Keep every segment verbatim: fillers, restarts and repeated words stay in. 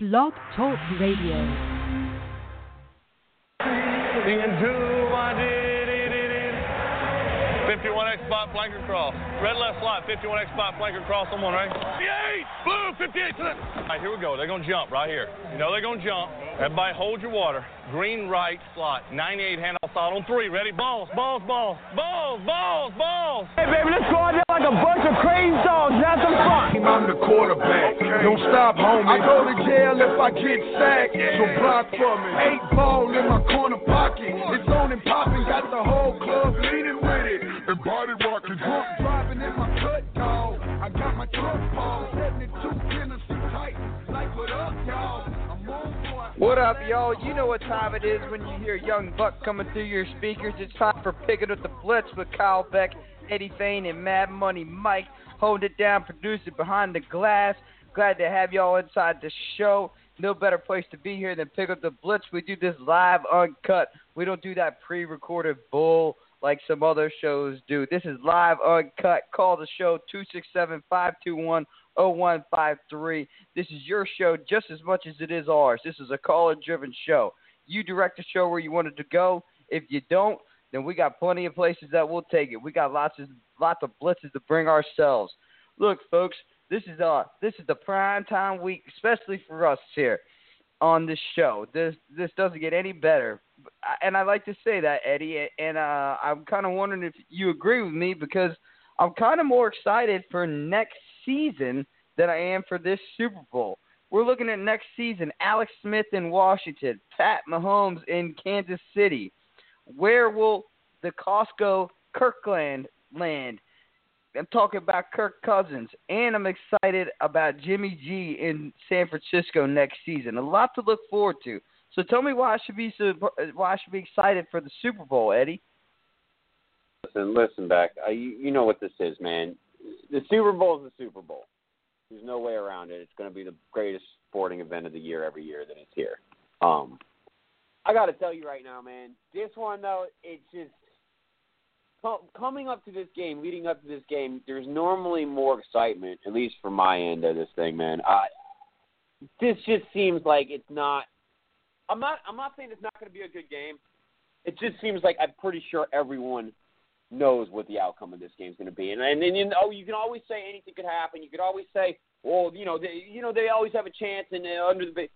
Blog Talk Radio. fifty-one X spot, flanker cross. Red left slot, fifty-one X spot, flanker cross. Someone, right? fifty-eight! Boom! fifty-eight to the... All right, here we go. They're going to jump right here. You know they're going to jump. Everybody hold your water. Green right slot, ninety-eight handoff slot on three. Ready? Balls, balls, balls, balls, balls, balls. Hey, baby, let's go out there like a bunch of crazy dogs. That's some fun. I'm the quarterback. Okay. Don't stop, homie. I go to jail if I get sacked, yeah. So block for me. Eight ball in my corner pocket. It's on and popping. Got the whole club leaning with it. And body rocking. Drunk driving in my cut, dog. I got my truck ball. seventy-two Tennessee Titans. Like, what up, y'all? I'm on. What up, y'all? You know what time it is when you hear Young Buck coming through your speakers. It's time for Picking Up The Blitz with Kyle Beck, Eddie Fane, and Mad Money Mike. Holding it down, producing behind the glass. Glad to have y'all inside the show. No better place to be here than Pick Up The Blitz. We do this live, uncut. We don't do that pre-recorded bull like some other shows do. This is live, uncut. Call the show, two six seven, five two one, oh one five three. This is your show just as much as it is ours. This is a caller-driven show. You direct the show where you want it to go. If you don't, then we got plenty of places that will take it. We got lots of lots of blitzes to bring ourselves. Look, folks, this is uh this is the prime time week, especially for us here on this show. This this doesn't get any better, and I like to say that, Eddie. And uh, I'm kind of wondering if you agree with me, because I'm kind of more excited for next season than I am for this Super Bowl. We're looking at next season. Alex Smith in Washington, Pat Mahomes in Kansas City. Where will the Costco Kirkland land? I'm talking about Kirk Cousins, and I'm excited about Jimmy G in San Francisco next season. A lot to look forward to. So tell me why I should be so, why I should be excited for the Super Bowl, Eddie. Listen, listen back. I, you know what this is, man. The Super Bowl is the Super Bowl. There's no way around it. It's going to be the greatest sporting event of the year every year that it's here. Um, I got to tell you right now, man, this one, though, it's just coming up to this game, leading up to this game, there's normally more excitement, at least from my end of this thing, man. I, this just seems like it's not – I'm not I'm not saying it's not going to be a good game. It just seems like I'm pretty sure everyone – knows what the outcome of this game is going to be, and and then you know you can always say anything could happen. You could always say, well, you know, they, you know, they always have a chance, and uh, under the,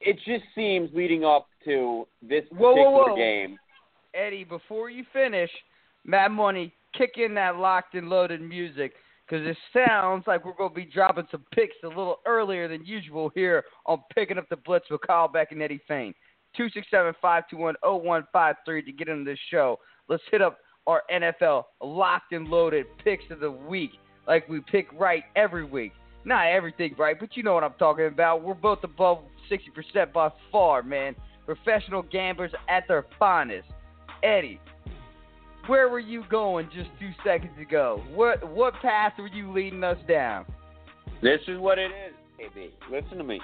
it just seems leading up to this whoa, particular whoa, whoa. game. Eddie, before you finish, Mad Money, kick in that locked and loaded music, because it sounds like we're going to be dropping some picks a little earlier than usual here on Picking Up The Blitz with Kyle Beck and Eddie Fane. Two six seven five two one zero one five three to get into this show. Let's hit up our N F L locked and loaded picks of the week, like we pick right every week. Not everything right, but you know what I'm talking about. We're both above sixty percent by far, man. Professional gamblers at their finest. Eddie, where were you going just two seconds ago? What what path were you leading us down? This is what it is, baby. Listen to me.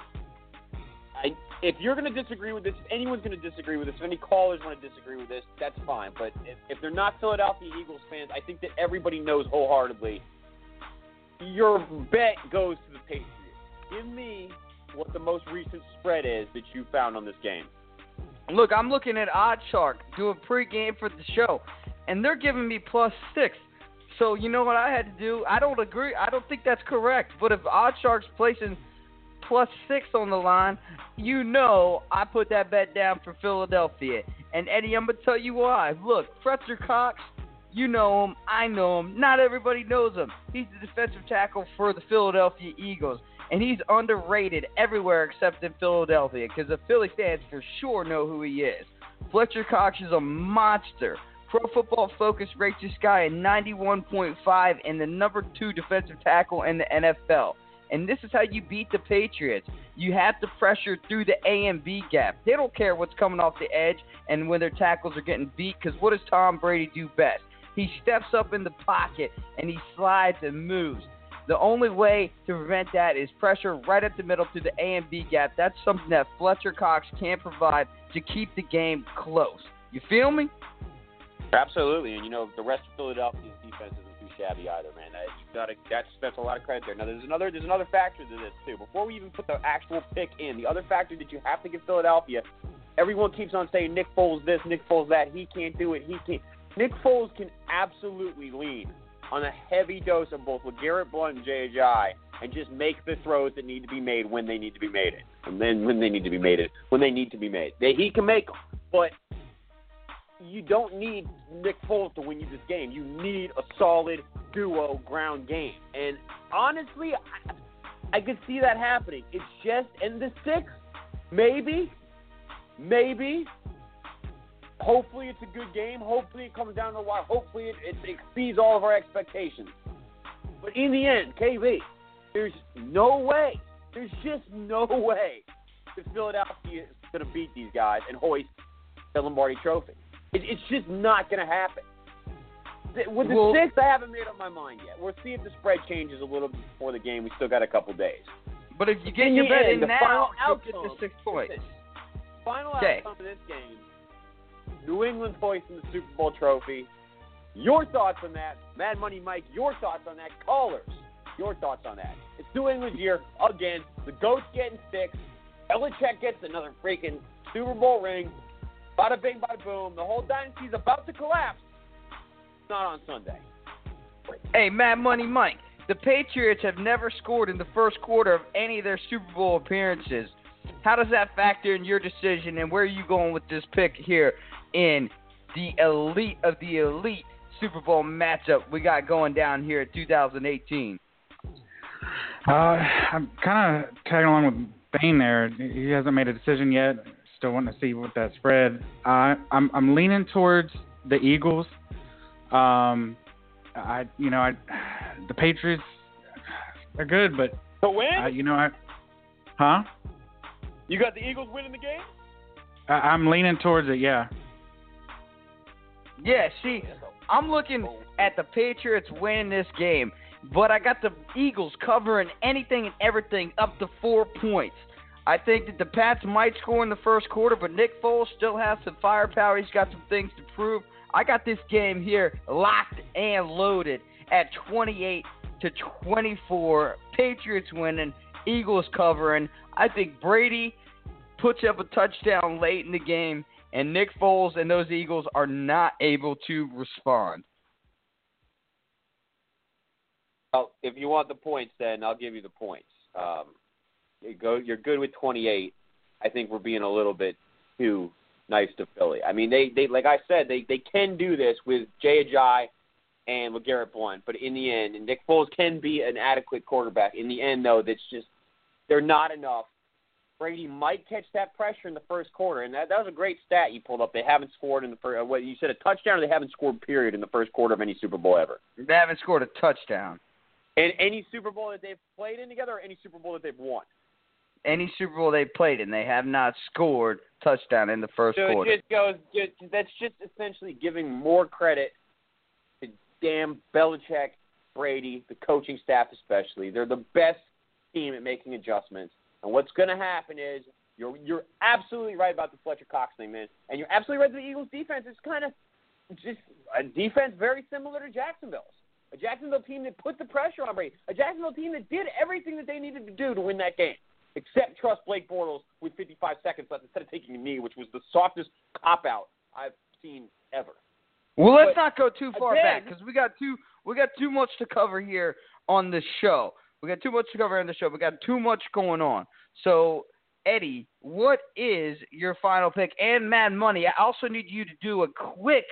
I, if you're going to disagree with this, if anyone's going to disagree with this, if any callers want to disagree with this, that's fine. But if, if they're not Philadelphia Eagles fans, I think that everybody knows wholeheartedly your bet goes to the Patriots. Give me what the most recent spread is that you found on this game. Look, I'm looking at Odd Shark doing pregame for the show, and they're giving me plus six. So you know what I had to do? I don't agree. I don't think that's correct. But if Odd Shark's placing plus six on the line, you know I put that bet down for Philadelphia. And, Eddie, I'm going to tell you why. Look, Fletcher Cox, you know him. I know him. Not everybody knows him. He's the defensive tackle for the Philadelphia Eagles, and he's underrated everywhere except in Philadelphia, because the Philly fans for sure know who he is. Fletcher Cox is a monster. Pro Football Focus rates this guy at ninety-one point five and the number two defensive tackle in the N F L. And this is how you beat the Patriots. You have to pressure through the A and B gap. They don't care what's coming off the edge and when their tackles are getting beat, because what does Tom Brady do best? He steps up in the pocket, and he slides and moves. The only way to prevent that is pressure right up the middle through the A and B gap. That's something that Fletcher Cox can provide to keep the game close. You feel me? Absolutely. And, you know, the rest of Philadelphia's defense isn't too shabby either, man. I, you gotta, that's that's a lot of credit there. Now there's another there's another factor to this too. Before we even put the actual pick in, the other factor that you have to give Philadelphia, everyone keeps on saying Nick Foles this, Nick Foles that. He can't do it. He can't. Nick Foles can absolutely lean on a heavy dose of both LeGarrette Blount and J H I and just make the throws that need to be made when they need to be made. It. And then when they need to be made. It. When they need to be made. They, he can make them. But you don't need Nick Foles to win you this game. You need a solid duo ground game. And honestly, I, I could see that happening. It's just in the sixth, maybe, maybe. Hopefully it's a good game. Hopefully it comes down to a lot. Hopefully it, it exceeds all of our expectations. But in the end, K V, there's no way. There's just no way that Philadelphia is going to beat these guys and hoist the Lombardi Trophy. It, it's just not going to happen. With the well, sixth, I haven't made up my mind yet. We'll see if the spread changes a little bit before the game. We still got a couple days. But if you get in your bet in now, you'll get the six points. Final okay. outcome of this game. New England hoisting the Super Bowl trophy. Your thoughts on that? Mad Money Mike, your thoughts on that? Callers, your thoughts on that? It's New England's year again. The GOAT's getting six. Belichick gets another freaking Super Bowl ring. Bada bing, bada boom. The whole dynasty's about to collapse. It's not on Sunday. Wait. Hey, Mad Money Mike, the Patriots have never scored in the first quarter of any of their Super Bowl appearances. How does that factor in your decision, and where are you going with this pick here in the elite of the elite Super Bowl matchup we got going down here at two thousand eighteen? Uh, I'm kind of tagging along with Bane there. He hasn't made a decision yet. Still wanting to see what that spread. Uh, I'm I'm leaning towards the Eagles. Um, I you know I the Patriots are good, but the win. Uh, you know I, huh? You got the Eagles winning the game? I, I'm leaning towards it, yeah. Yeah, see, I'm looking at the Patriots winning this game, but I got the Eagles covering anything and everything up to four points. I think that the Pats might score in the first quarter, but Nick Foles still has some firepower. He's got some things to prove. I got this game here locked and loaded at twenty-eight to twenty-four. Patriots winning, Eagles covering. I think Brady puts up a touchdown late in the game, and Nick Foles and those Eagles are not able to respond. Well, if you want the points, then I'll give you the points. Um, you go, you're good with twenty-eight. I think we're being a little bit too nice to Philly. I mean, they, they like I said, they, they can do this with Jay Ajayi and LeGarrette Blount, but in the end, and Nick Foles can be an adequate quarterback. In the end, though, that's just they're not enough. Brady might catch that pressure in the first quarter, and that, that was a great stat you pulled up. They haven't scored in the first. What you said, a touchdown, or they haven't scored period in the first quarter of any Super Bowl ever. They haven't scored a touchdown. And any Super Bowl that they've played in together, or any Super Bowl that they've won. Any Super Bowl they played in, they have not scored a touchdown in the first so quarter. So it just goes. Just, that's just essentially giving more credit to damn Belichick, Brady, the coaching staff especially. They're the best team at making adjustments, and what's going to happen is you're you're absolutely right about the Fletcher Cox thing, man, and you're absolutely right that the Eagles' defense is kind of just a defense very similar to Jacksonville's, a Jacksonville team that put the pressure on Brady, a Jacksonville team that did everything that they needed to do to win that game, except trust Blake Bortles with fifty-five seconds left instead of taking a knee, which was the softest cop-out I've seen ever. Well, let's but, not go too far again, back because we got too we got too much to cover here on the show. We got too much to cover in the show. We got too much going on. So, Eddie, what is your final pick? And Mad Money, I also need you to do a quick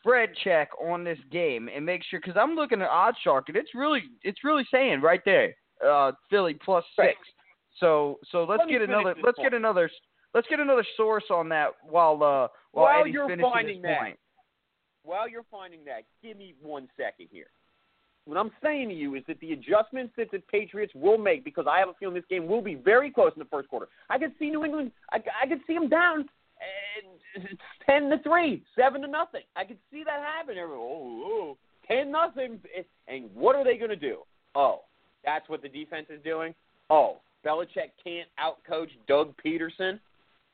spread check on this game and make sure, because I'm looking at Odd Shark and it's really, it's really saying right there, uh, Philly plus six. Right. So, so let's Let get another. Let's point. get another. Let's get another source on that while uh, while, while Eddie's finishing finding this that, point. While you're finding that, give me one second here. What I'm saying to you is that the adjustments that the Patriots will make, because I have a feeling this game will be very close in the first quarter. I could see New England. I, I could see them down ten to three, seven to nothing. I could see that happen. Oh, oh, ten nothing. And what are they going to do? Oh, that's what the defense is doing. Oh, Belichick can't outcoach Doug Peterson.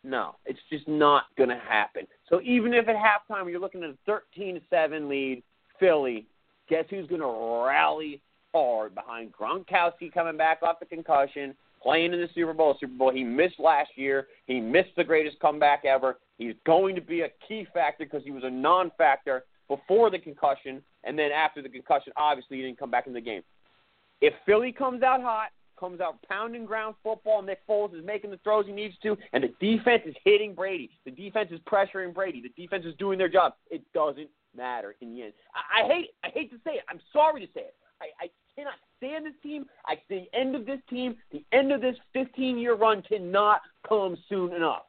No, it's just not going to happen. So even if at halftime you're looking at a thirteen to seven lead, Philly. guess who's going to rally hard behind Gronkowski coming back off the concussion, playing in the Super Bowl. Super Bowl he missed last year. He missed the greatest comeback ever. He's going to be a key factor because he was a non-factor before the concussion, and then after the concussion, obviously, he didn't come back in the game. If Philly comes out hot, comes out pounding ground football, Nick Foles is making the throws he needs to, and the defense is hitting Brady, the defense is pressuring Brady, the defense is doing their job, it doesn't matter in the end. I, I hate I hate to say it. I'm sorry to say it. I, I cannot stand this team. I, the end of this team, the end of this fifteen-year run cannot come soon enough.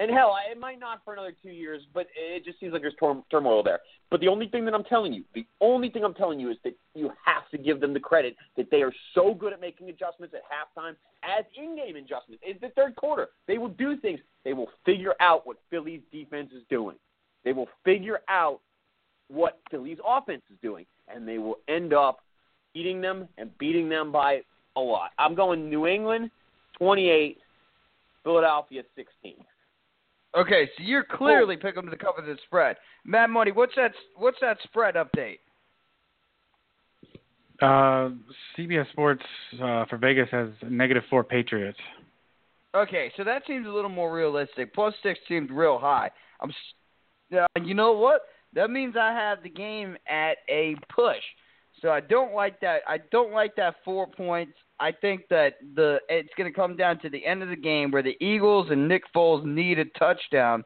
And, hell, it might not for another two years, but it just seems like there's tor- turmoil there. But the only thing that I'm telling you, the only thing I'm telling you is that you have to give them the credit that they are so good at making adjustments at halftime as in-game adjustments. It's the third quarter. They will do things. They will figure out what Philly's defense is doing. They will figure out what Philly's offense is doing, and they will end up beating them and beating them by a lot. I'm going New England, twenty-eight, Philadelphia, sixteen. Okay, so you're clearly cool. Picking them to cover the spread. Mad Money, what's that? What's that spread update? Uh, C B S Sports uh, for Vegas has negative four Patriots. Okay, so that seems a little more realistic. Plus six seemed real high. I'm, uh, you know what? That means I have the game at a push. So I don't like that. I don't like that four points. I think that the it's going to come down to the end of the game where the Eagles and Nick Foles need a touchdown.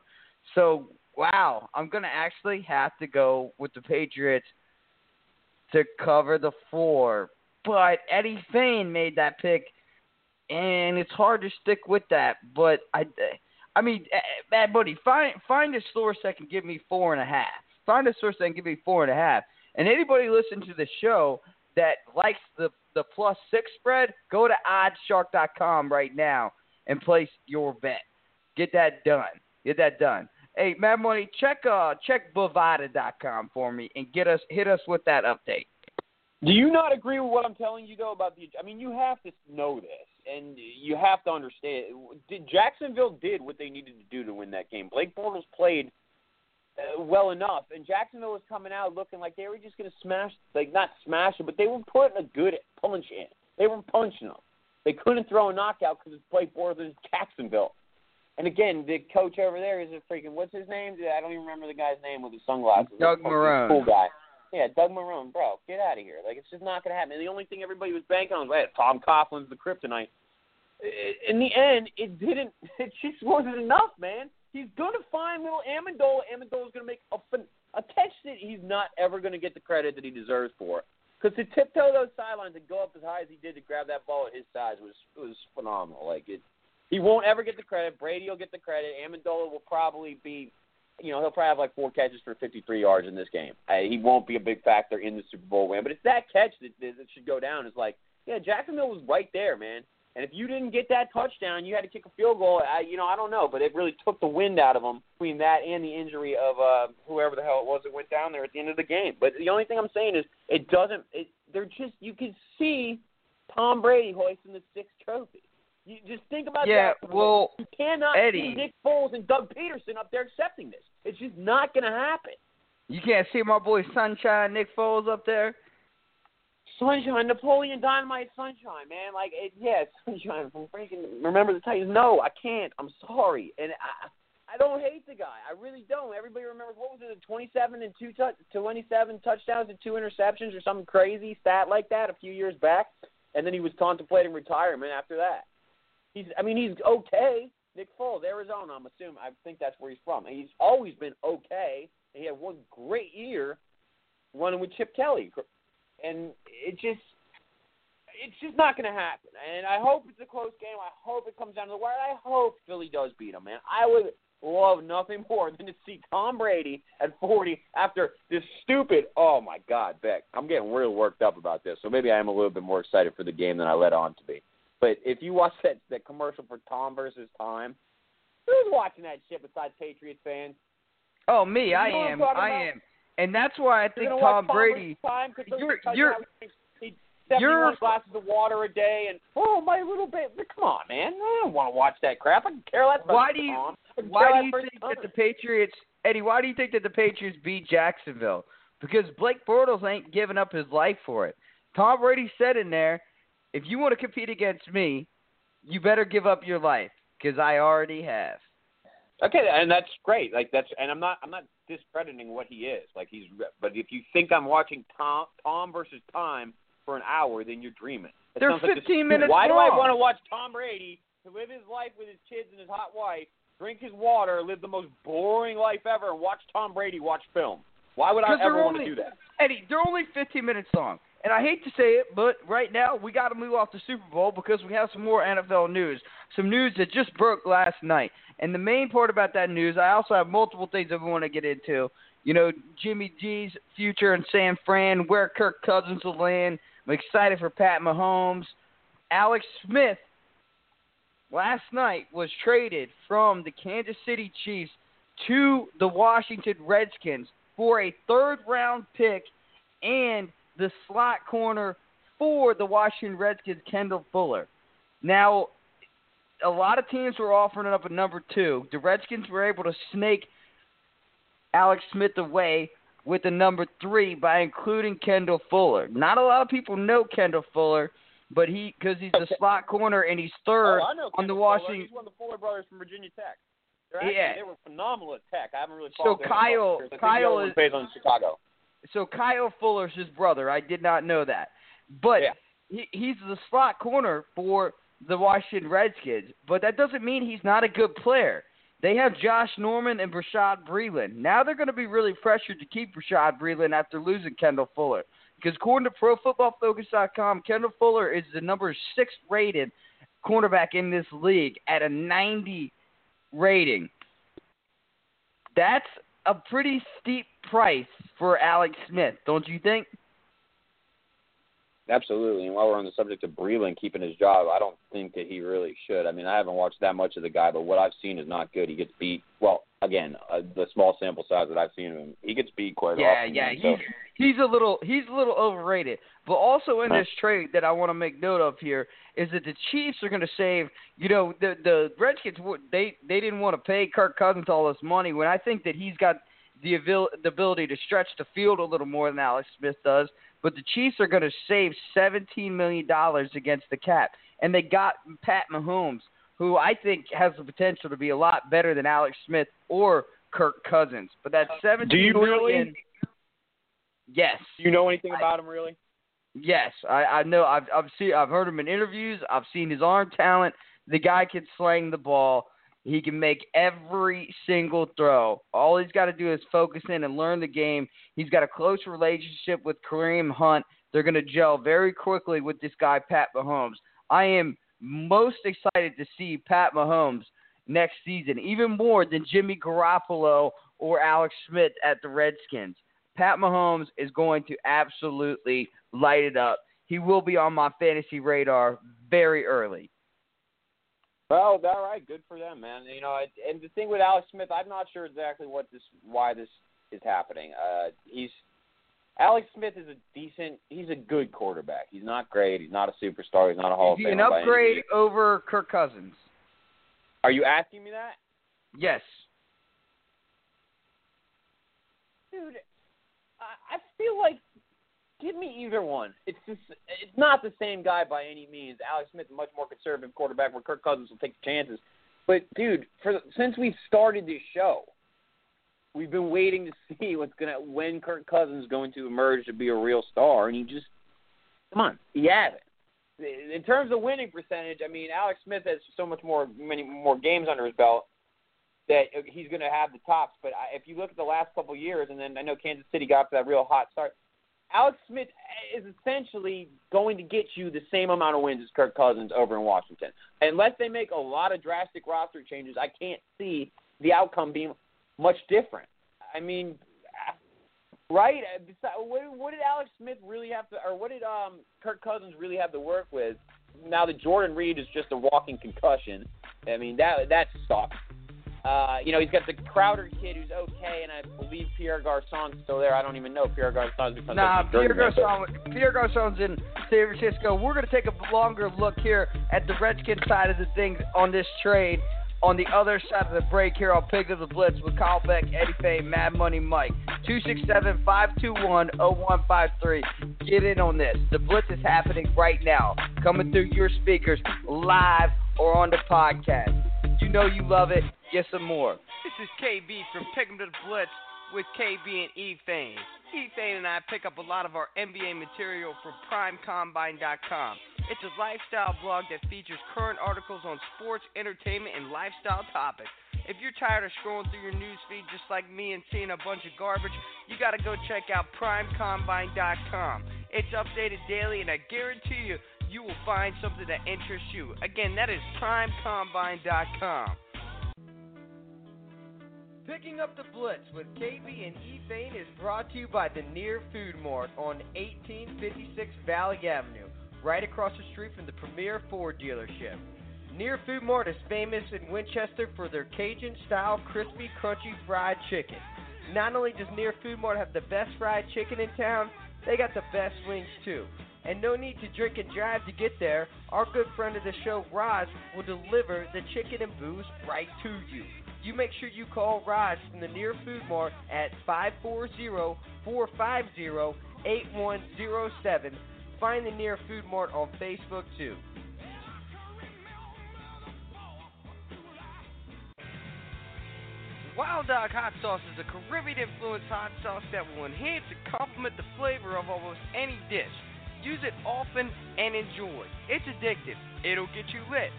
So, wow, I'm going to actually have to go with the Patriots to cover the four. But Eddie Fane made that pick, and it's hard to stick with that. But, I, I mean, Bad Buddy, find, find a source that can give me four and a half. Find a source that can give me four and a half. And anybody listening to the show that likes the the plus six spread, go to odd shark dot com right now and place your bet. Get that done. Get that done. Hey, Mad Money, check uh check bovada dot com for me and get us hit us with that update. Do you not agree with what I'm telling you though about the? I mean, you have to know this and you have to understand. Did, Jacksonville did what they needed to do to win that game. Blake Bortles played Uh, well enough, and Jacksonville was coming out looking like they were just going to smash, like not smash it, but they were putting a good punch in. They were punching them. They couldn't throw a knockout because it's Blake Bortles and Jacksonville. And again, the coach over there is a freaking, what's his name? I don't even remember the guy's name with his sunglasses. Doug like, Marone. Cool guy. Yeah, Doug Marone. Bro, get out of here. Like, it's just not going to happen. And the only thing everybody was banking on was, hey, Tom Coughlin's the kryptonite. In the end, it didn't, it just wasn't enough, man. He's going to find little Amendola. Amendola's going to make a, a catch that he's not ever going to get the credit that he deserves for. Because to tiptoe those sidelines and go up as high as he did to grab that ball at his size was was phenomenal. Like it, he won't ever get the credit. Brady will get the credit. Amendola will probably be, you know, he'll probably have like four catches for fifty-three yards in this game. Uh, he won't be a big factor in the Super Bowl win. But it's that catch that, that should go down. It's like, yeah, Jacksonville was right there, man. And if you didn't get that touchdown, you had to kick a field goal. I, you know, I don't know, but it really took the wind out of them between that and the injury of uh, whoever the hell it was that went down there at the end of the game. But the only thing I'm saying is it doesn't it, – they're just – you can see Tom Brady hoisting the sixth trophy. You just think about yeah, that. Yeah, well, you cannot Eddie, see Nick Foles and Doug Peterson up there accepting this. It's just not going to happen. You can't see my boy Sunshine Nick Foles up there? Sunshine, Napoleon Dynamite Sunshine, man. Like, it, yeah, Sunshine from freaking Remember the Titans. No, I can't. I'm sorry. And I I don't hate the guy. I really don't. Everybody remembers, what was it, the twenty-seven and two tu- twenty-seven touchdowns and two interceptions or some crazy stat like that a few years back? And then he was contemplating retirement after that. He's, I mean, he's okay. Nick Foles, Arizona, I'm assuming. I think that's where he's from. He's always been okay. He had one great year running with Chip Kelly. And it just, it's just not going to happen. And I hope it's a close game. I hope it comes down to the wire. I hope Philly does beat them, man. I would love nothing more than to see Tom Brady at forty after this stupid, oh, my God, Beck. I'm getting real worked up about this, so maybe I am a little bit more excited for the game than I let on to be. But if you watch that, that commercial for Tom versus Time, who's watching that shit besides Patriots fans? Oh, me. You I am. I about? am. And that's why I think Tom Brady, time, you're, you're, you're glasses of water a day, and oh my little baby, come on, man, I don't want to watch that crap. I can care less about why do you, Tom. Why do you think that the Patriots, Eddie? Why do you think that the Patriots beat Jacksonville? because Blake Bortles ain't giving up his life for it. Tom Brady said in there, if you want to compete against me, you better give up your life because I already have. Okay, and that's great. Like that's, and I'm not, I'm not discrediting what he is. Like he's, but if you think I'm watching Tom, Tom versus Time for an hour, then you're dreaming. It They're fifteen like a, minutes. Why long. do I want to watch Tom Brady to live his life with his kids and his hot wife, drink his water, live the most boring life ever, and watch Tom Brady watch film? Why would I ever only, want to do that? Eddie, they're only fifteen minutes long. And I hate to say it, but right now we got to move off the Super Bowl because we have some more N F L news, some news that just broke last night. And the main part about that news, I also have multiple things that we want to get into. You know, Jimmy G's future in San Fran, where Kirk Cousins will land. I'm excited for Pat Mahomes. Alex Smith last night was traded from the Kansas City Chiefs to the Washington Redskins for a third-round pick and the slot corner for the Washington Redskins, Kendall Fuller. Now, a lot of teams were offering up a number two. The Redskins were able to snake Alex Smith away with the number three by including Kendall Fuller. Not a lot of people know Kendall Fuller, but he because he's the slot corner and he's third oh, on the Washington. Fuller. He's one of the Fuller brothers from Virginia Tech. Actually, yeah, they were phenomenal at Tech. I haven't really followed so them. Kyle, so Kyle is based on Chicago. So Kyle Fuller's his brother. I did not know that. But yeah. he, he's the slot corner for the Washington Redskins. But that doesn't mean he's not a good player. They have Josh Norman and Bashaud Breeland. Now they're going to be really pressured to keep Bashaud Breeland after losing Kendall Fuller. Because according to Pro Football Focus dot com, Kendall Fuller is the number six rated cornerback in this league at a ninety rating. That's a pretty steep price for Alex Smith, don't you think? Absolutely. And while we're on the subject of Breeland keeping his job, I don't think that he really should. I mean, I haven't watched that much of the guy, but what I've seen is not good. He gets beat. Well, again, uh, the small sample size that I've seen of him, he gets beat quite yeah, often. Yeah, yeah. So. He's, he's a little he's a little overrated. But also in this trade that I want to make note of here is that the Chiefs are going to save. You know, the the Redskins they they didn't want to pay Kirk Cousins all this money when I think that he's got the abil- the ability to stretch the field a little more than Alex Smith does. But the Chiefs are going to save seventeen million dollars against the cap. And they got Pat Mahomes, who I think has the potential to be a lot better than Alex Smith or Kirk Cousins. But that seventeen million dollars Do you million, really? Yes. Do you know anything I, about him, really? Yes. I, I know. I've I've, seen, I've heard him in interviews. I've seen his arm talent. The guy can sling the ball. He can make every single throw. All he's got to do is focus in and learn the game. He's got a close relationship with Kareem Hunt. They're going to gel very quickly with this guy, Pat Mahomes. I am most excited to see Pat Mahomes next season, even more than Jimmy Garoppolo or Alex Smith at the Redskins. Pat Mahomes is going to absolutely light it up. He will be on my fantasy radar very early. Well, all right, good for them, man. You know, and the thing with Alex Smith, I'm not sure exactly what this, why this is happening. Uh, he's Alex Smith is a decent, he's a good quarterback. He's not great. He's not a superstar. He's not a Hall of Famer. Is he an upgrade over Kirk Cousins? Are you asking me that? Yes, dude. I, I feel like. Give me either one. It's just, it's not the same guy by any means. Alex Smith is a much more conservative quarterback where Kirk Cousins will take the chances. But, dude, for the, since we started this show, we've been waiting to see what's gonna when Kirk Cousins is going to emerge to be a real star, and he just – come on, he hasn't. In terms of winning percentage, I mean, Alex Smith has so much more many more games under his belt that he's going to have the tops. But if you look at the last couple of years, and then I know Kansas City got that real hot start – Alex Smith is essentially going to get you the same amount of wins as Kirk Cousins over in Washington. Unless they make a lot of drastic roster changes, I can't see the outcome being much different. I mean, right? What did Alex Smith really have to – or what did um, Kirk Cousins really have to work with now that Jordan Reed is just a walking concussion? I mean, that that sucks. Uh, you know, he's got the Crowder kid who's okay, and I believe Pierre Garçon's still there. I don't even know if Pierre Garçon's become nah, Pierre Garçon. But... Pierre Garçon's in San Francisco. We're going to take a longer look here at the Redskins side of the thing on this trade. on the other side of the break here on Picking Up The Blitz with Kyle Beck, Eddie Fane, Mad Money Mike. two six seven, five two one, zero one five three. Get in on this. The Blitz is happening right now, coming through your speakers, live or on the podcast. You know you love it. Get some more. This is K B from Picking Up The Blitz with K B and E. Fane. E. Fane and I pick up a lot of our N B A material from Prime Combine dot com. It's a lifestyle blog that features current articles on sports, entertainment, and lifestyle topics. If you're tired of scrolling through your newsfeed just like me and seeing a bunch of garbage, you got to go check out Prime Combine dot com. It's updated daily, and I guarantee you, you will find something that interests you. Again, that is Prime Combine dot com. Picking Up The Blitz with K B and E. Fane is brought to you by the Near Food Mart on eighteen fifty-six Valley Avenue, right across the street from the Premier Ford dealership. Near Food Mart is famous in Winchester for their Cajun-style crispy, crunchy fried chicken. Not only does Near Food Mart have the best fried chicken in town, they got the best wings too. And no need to drink and drive to get there. Our good friend of the show, Roz, will deliver the chicken and booze right to you. You make sure you call Roz from the Near Food Mart at five four zero, four five zero, eight one zero seven. Find the Near Food Mart on Facebook, too. Wild Dog Hot Sauce is a Caribbean-influenced hot sauce that will enhance and complement the flavor of almost any dish. Use it often and enjoy. It's addictive. It'll get you lit.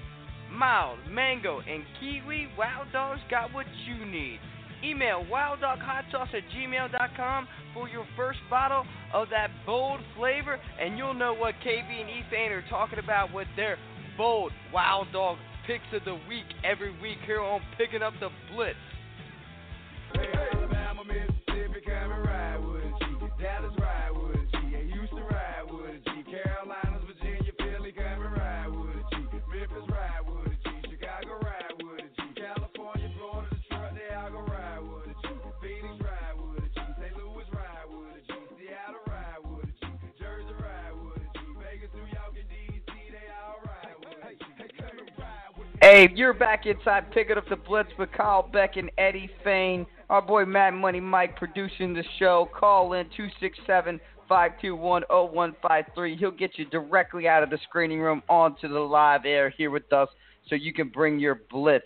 Mild, mango, and kiwi, Wild Dog's got what you need. Email wilddoghotsauce at gmail dot com for your first bottle of that bold flavor, and you'll know what K B and E. Fane are talking about with their bold Wild Dog picks of the week every week here on Picking Up The Blitz. Hey, Alabama, Mississippi, come and ride with you. Dallas, ride with you. And Houston, ride with you. Carolinas, Virginia, Philly, come and ride with you. Memphis, ride with you. Chicago, ride with you. California, Florida, Detroit, they all go ride with you. Phoenix, ride with you. Saint Louis, ride with you. Seattle, ride with you. Jersey, ride with you. Vegas, New York, and D C, they all ride with you. Hey, come and ride with you. Hey, you're back inside Picking Up The Blitz with Kyle Beck and Eddie Fane. Our boy Mad Money Mike producing the show. Call in two six seven, five two one, zero one five three. He'll get you directly out of the screening room onto the live air here with us so you can bring your blitz.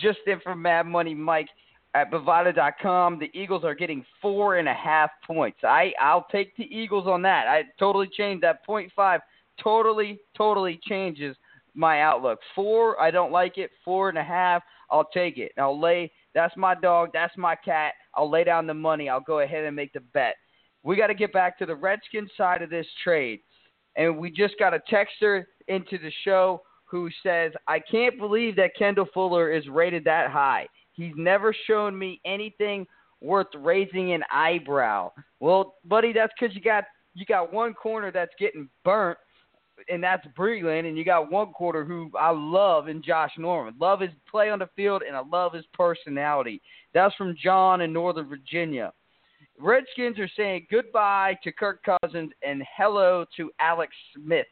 Just in from Mad Money Mike at Bovada dot com, the Eagles are getting four and a half points. I, I'll take the Eagles on that. I totally changed that. point five totally, totally changes my outlook. Four, I don't like it. Four and a half, I'll take it. I'll lay... That's my dog. That's my cat. I'll lay down the money. I'll go ahead and make the bet. We got to get back to the Redskins side of this trade. And we just got a texter into the show who says, I can't believe that Kendall Fuller is rated that high. He's never shown me anything worth raising an eyebrow. Well, buddy, that's because you got, you got one corner that's getting burnt, and that's Breeland, and you got one quarter who I love in Josh Norman. Love his play on the field, and I love his personality. That's from John in Northern Virginia. Redskins are saying goodbye to Kirk Cousins and hello to Alex Smith.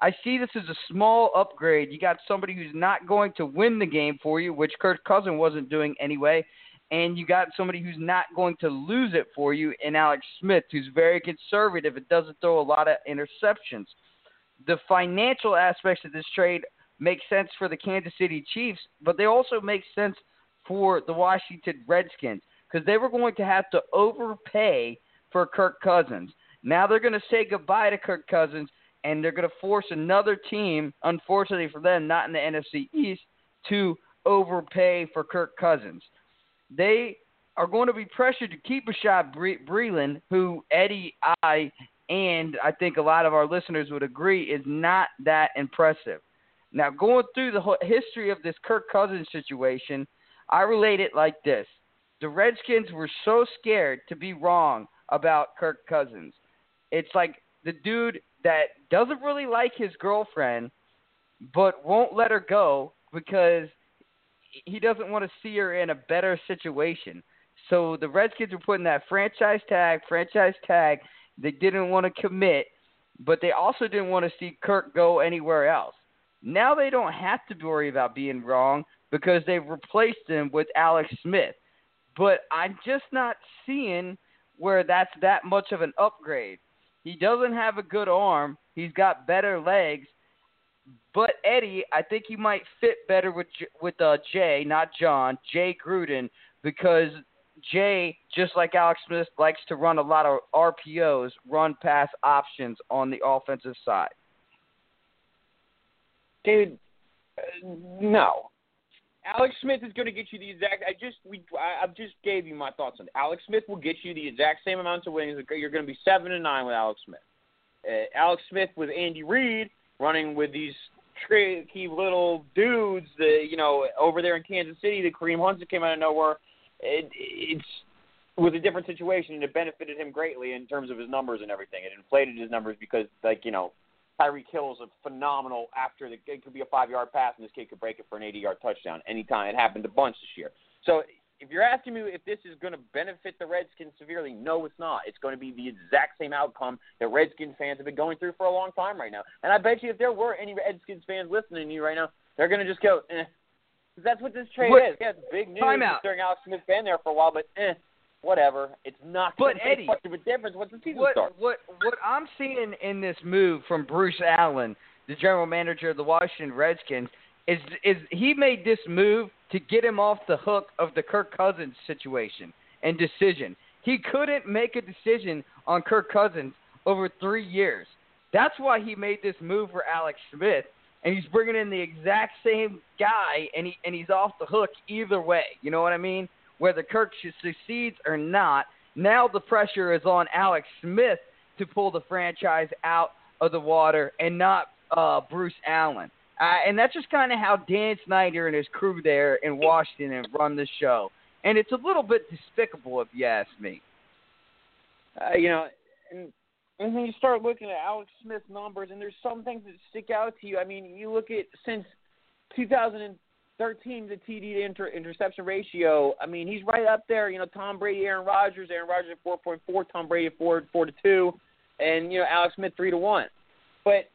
I see this as a small upgrade. You got somebody who's not going to win the game for you, which Kirk Cousins wasn't doing anyway, and you got somebody who's not going to lose it for you in Alex Smith, who's very conservative and doesn't throw a lot of interceptions. The financial aspects of this trade make sense for the Kansas City Chiefs, but they also make sense for the Washington Redskins because they were going to have to overpay for Kirk Cousins. Now they're going to say goodbye to Kirk Cousins, and they're going to force another team, unfortunately for them, not in the N F C East, to overpay for Kirk Cousins. They are going to be pressured to keep Bashaud Breeland, who Eddie, I, and I think a lot of our listeners would agree, is not that impressive. Now, going through the history of this Kirk Cousins situation, I relate it like this. The Redskins were so scared to be wrong about Kirk Cousins. It's like the dude that doesn't really like his girlfriend but won't let her go because he doesn't want to see her in a better situation. So the Redskins were putting that franchise tag, franchise tag, they didn't want to commit, but they also didn't want to see Kirk go anywhere else. Now they don't have to worry about being wrong because they've replaced him with Alex Smith. But I'm just not seeing where that's that much of an upgrade. He doesn't have a good arm. He's got better legs. But Eddie, I think he might fit better with with uh, Jay, not John, Jay Gruden, because Jay, just like Alex Smith, likes to run a lot of R P Os, run pass options on the offensive side. Dude, uh, no. Alex Smith is going to get you the exact. I just we I, I just gave you my thoughts on it. Alex Smith will get you the exact same amount of wins. You're going to be seven and nine with Alex Smith. Uh, Alex Smith with Andy Reid running with these tricky little dudes that, you know, over there in Kansas City, the Kareem Hunt that came out of nowhere. It, it's was a different situation, and it benefited him greatly in terms of his numbers and everything. It inflated his numbers because, like, you know, Tyreek Hill is a phenomenal after the it could be a five-yard pass, and this kid could break it for an eighty-yard touchdown anytime. It happened a bunch this year. So if you're asking me if this is going to benefit the Redskins severely, no, it's not. It's going to be the exact same outcome that Redskins fans have been going through for a long time right now. And I bet you if there were any Redskins fans listening to you right now, they're going to just go, eh. That's what this trade what? is. Yeah, it's big news. During Alex Smith's been there for a while, but eh. Whatever. It's not going to make much of a difference once the season what, starts. What, what I'm seeing in this move from Bruce Allen, the general manager of the Washington Redskins, is is he made this move to get him off the hook of the Kirk Cousins situation and decision. He couldn't make a decision on Kirk Cousins over three years. That's why he made this move for Alex Smith, and he's bringing in the exact same guy, and he and he's off the hook either way. You know what I mean? Whether Kirk succeeds or not, now the pressure is on Alex Smith to pull the franchise out of the water and not uh, Bruce Allen. Uh, and that's just kind of how Dan Snyder and his crew there in Washington run the show. And it's a little bit despicable, if you ask me. Uh, you know, and, and when you start looking at Alex Smith's numbers, and there's some things that stick out to you. I mean, you look at since two thousand three, thirteen the T D to inter- interception ratio. I mean, he's right up there. You know, Tom Brady, Aaron Rodgers, Aaron Rodgers at four point four, Tom Brady at four to two, and, you know, Alex Smith three to one. But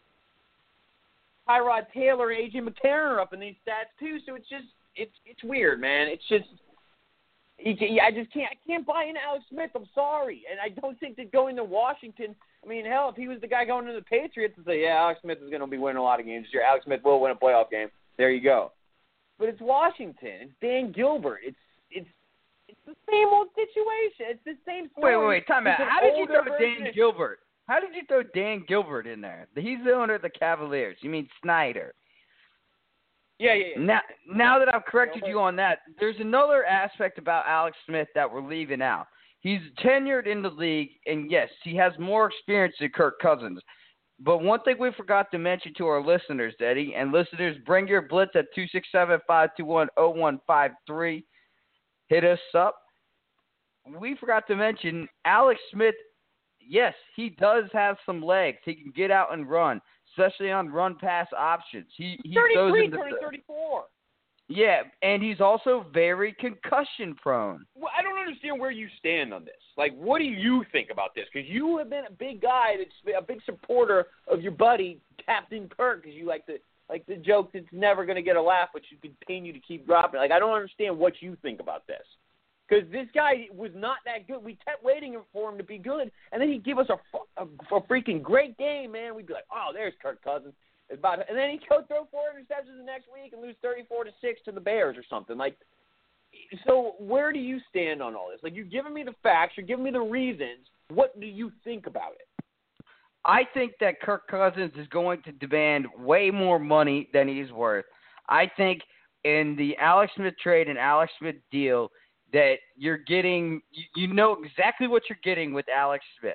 Tyrod Taylor and A J McCarron are up in these stats too. So it's just it's it's weird, man. It's just I just can't I can't buy into Alex Smith. I'm sorry, and I don't think that going to Washington. I mean, hell, if he was the guy going to the Patriots and say, yeah, Alex Smith is going to be winning a lot of games this year. Alex Smith will win a playoff game. There you go. But it's Washington. It's Dan Gilbert. It's it's it's the same old situation. It's the same story. Wait, wait, wait. Time out. How did you throw version. Dan Gilbert? How did you throw Dan Gilbert in there? He's the owner of the Cavaliers. You mean Snyder? Yeah, yeah, yeah. Now, now that I've corrected you on that, there's another aspect about Alex Smith that we're leaving out. He's tenured in the league, and yes, he has more experience than Kirk Cousins. But one thing we forgot to mention to our listeners, Eddie, and listeners, bring your blitz at two six seven, five two one, oh one five three. Hit us up. We forgot to mention Alex Smith, yes, he does have some legs. He can get out and run, especially on run-pass options. He, he throws in the thirty-three, thirty, thirty-four. Yeah, and he's also very concussion-prone. Well, I don't understand where you stand on this. Like, what do you think about this? Because you have been a big guy, that's a big supporter of your buddy, Captain Kirk, because you like the like the joke that's never going to get a laugh, but you continue to keep dropping. Like, I don't understand what you think about this. Because this guy was not that good. We kept waiting for him to be good, and then he'd give us a, a, a freaking great game, man. We'd be like, oh, there's Kirk Cousins. About, and then he'd go throw four interceptions the next week and lose thirty-four to six to the Bears or something. Like, so where do you stand on all this? Like, you're giving me the facts. You're giving me the reasons. What do you think about it? I think that Kirk Cousins is going to demand way more money than he's worth. I think in the Alex Smith trade and Alex Smith deal that you're getting – you know exactly what you're getting with Alex Smith.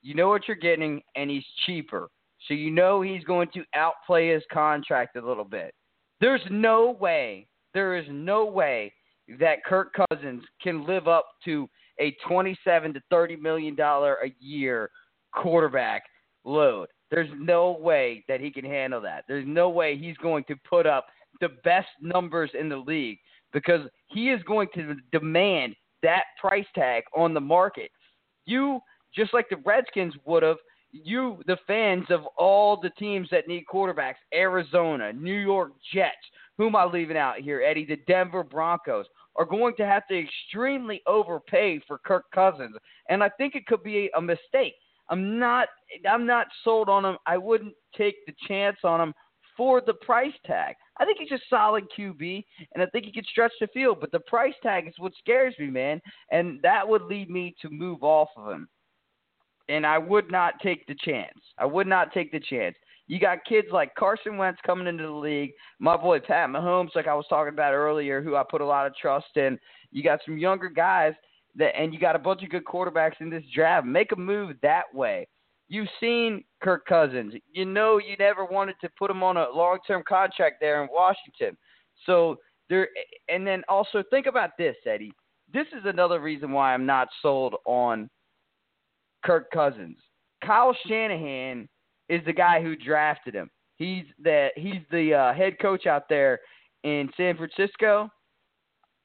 You know what you're getting, and he's cheaper. So you know he's going to outplay his contract a little bit. There's no way, there is no way that Kirk Cousins can live up to a twenty-seven to thirty million dollars a year quarterback load. There's no way that he can handle that. There's no way he's going to put up the best numbers in the league because he is going to demand that price tag on the market. You, just like the Redskins would have, you, the fans of all the teams that need quarterbacks, Arizona, New York Jets, who am I leaving out here, Eddie? The Denver Broncos are going to have to extremely overpay for Kirk Cousins, and I think it could be a mistake. I'm not I'm not sold on him. I wouldn't take the chance on him for the price tag. I think he's a solid Q B, and I think he could stretch the field, but the price tag is what scares me, man, and that would lead me to move off of him. And I would not take the chance. I would not take the chance. You got kids like Carson Wentz coming into the league, my boy Pat Mahomes, like I was talking about earlier, who I put a lot of trust in. You got some younger guys, that, and you got a bunch of good quarterbacks in this draft. Make a move that way. You've seen Kirk Cousins. You know you never wanted to put him on a long-term contract there in Washington. So there, and then also think about this, Eddie. This is another reason why I'm not sold on Kirk Cousins. Kyle Shanahan is the guy who drafted him. He's the he's the uh, head coach out there in San Francisco,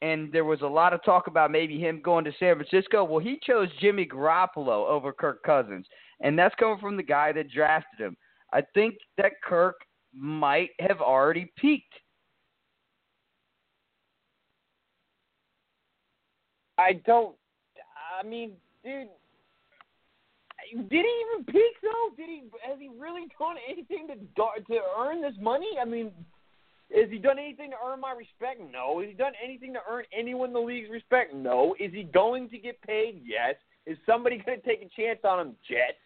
and there was a lot of talk about maybe him going to San Francisco. Well, he chose Jimmy Garoppolo over Kirk Cousins, and that's coming from the guy that drafted him. I think that Kirk might have already peaked. I don't – I mean, dude – did he even peak though? Did he? Has he really done anything to to earn this money? I mean, has he done anything to earn my respect? No. Has he done anything to earn anyone in the league's respect? No. Is he going to get paid? Yes. Is somebody going to take a chance on him? Jets.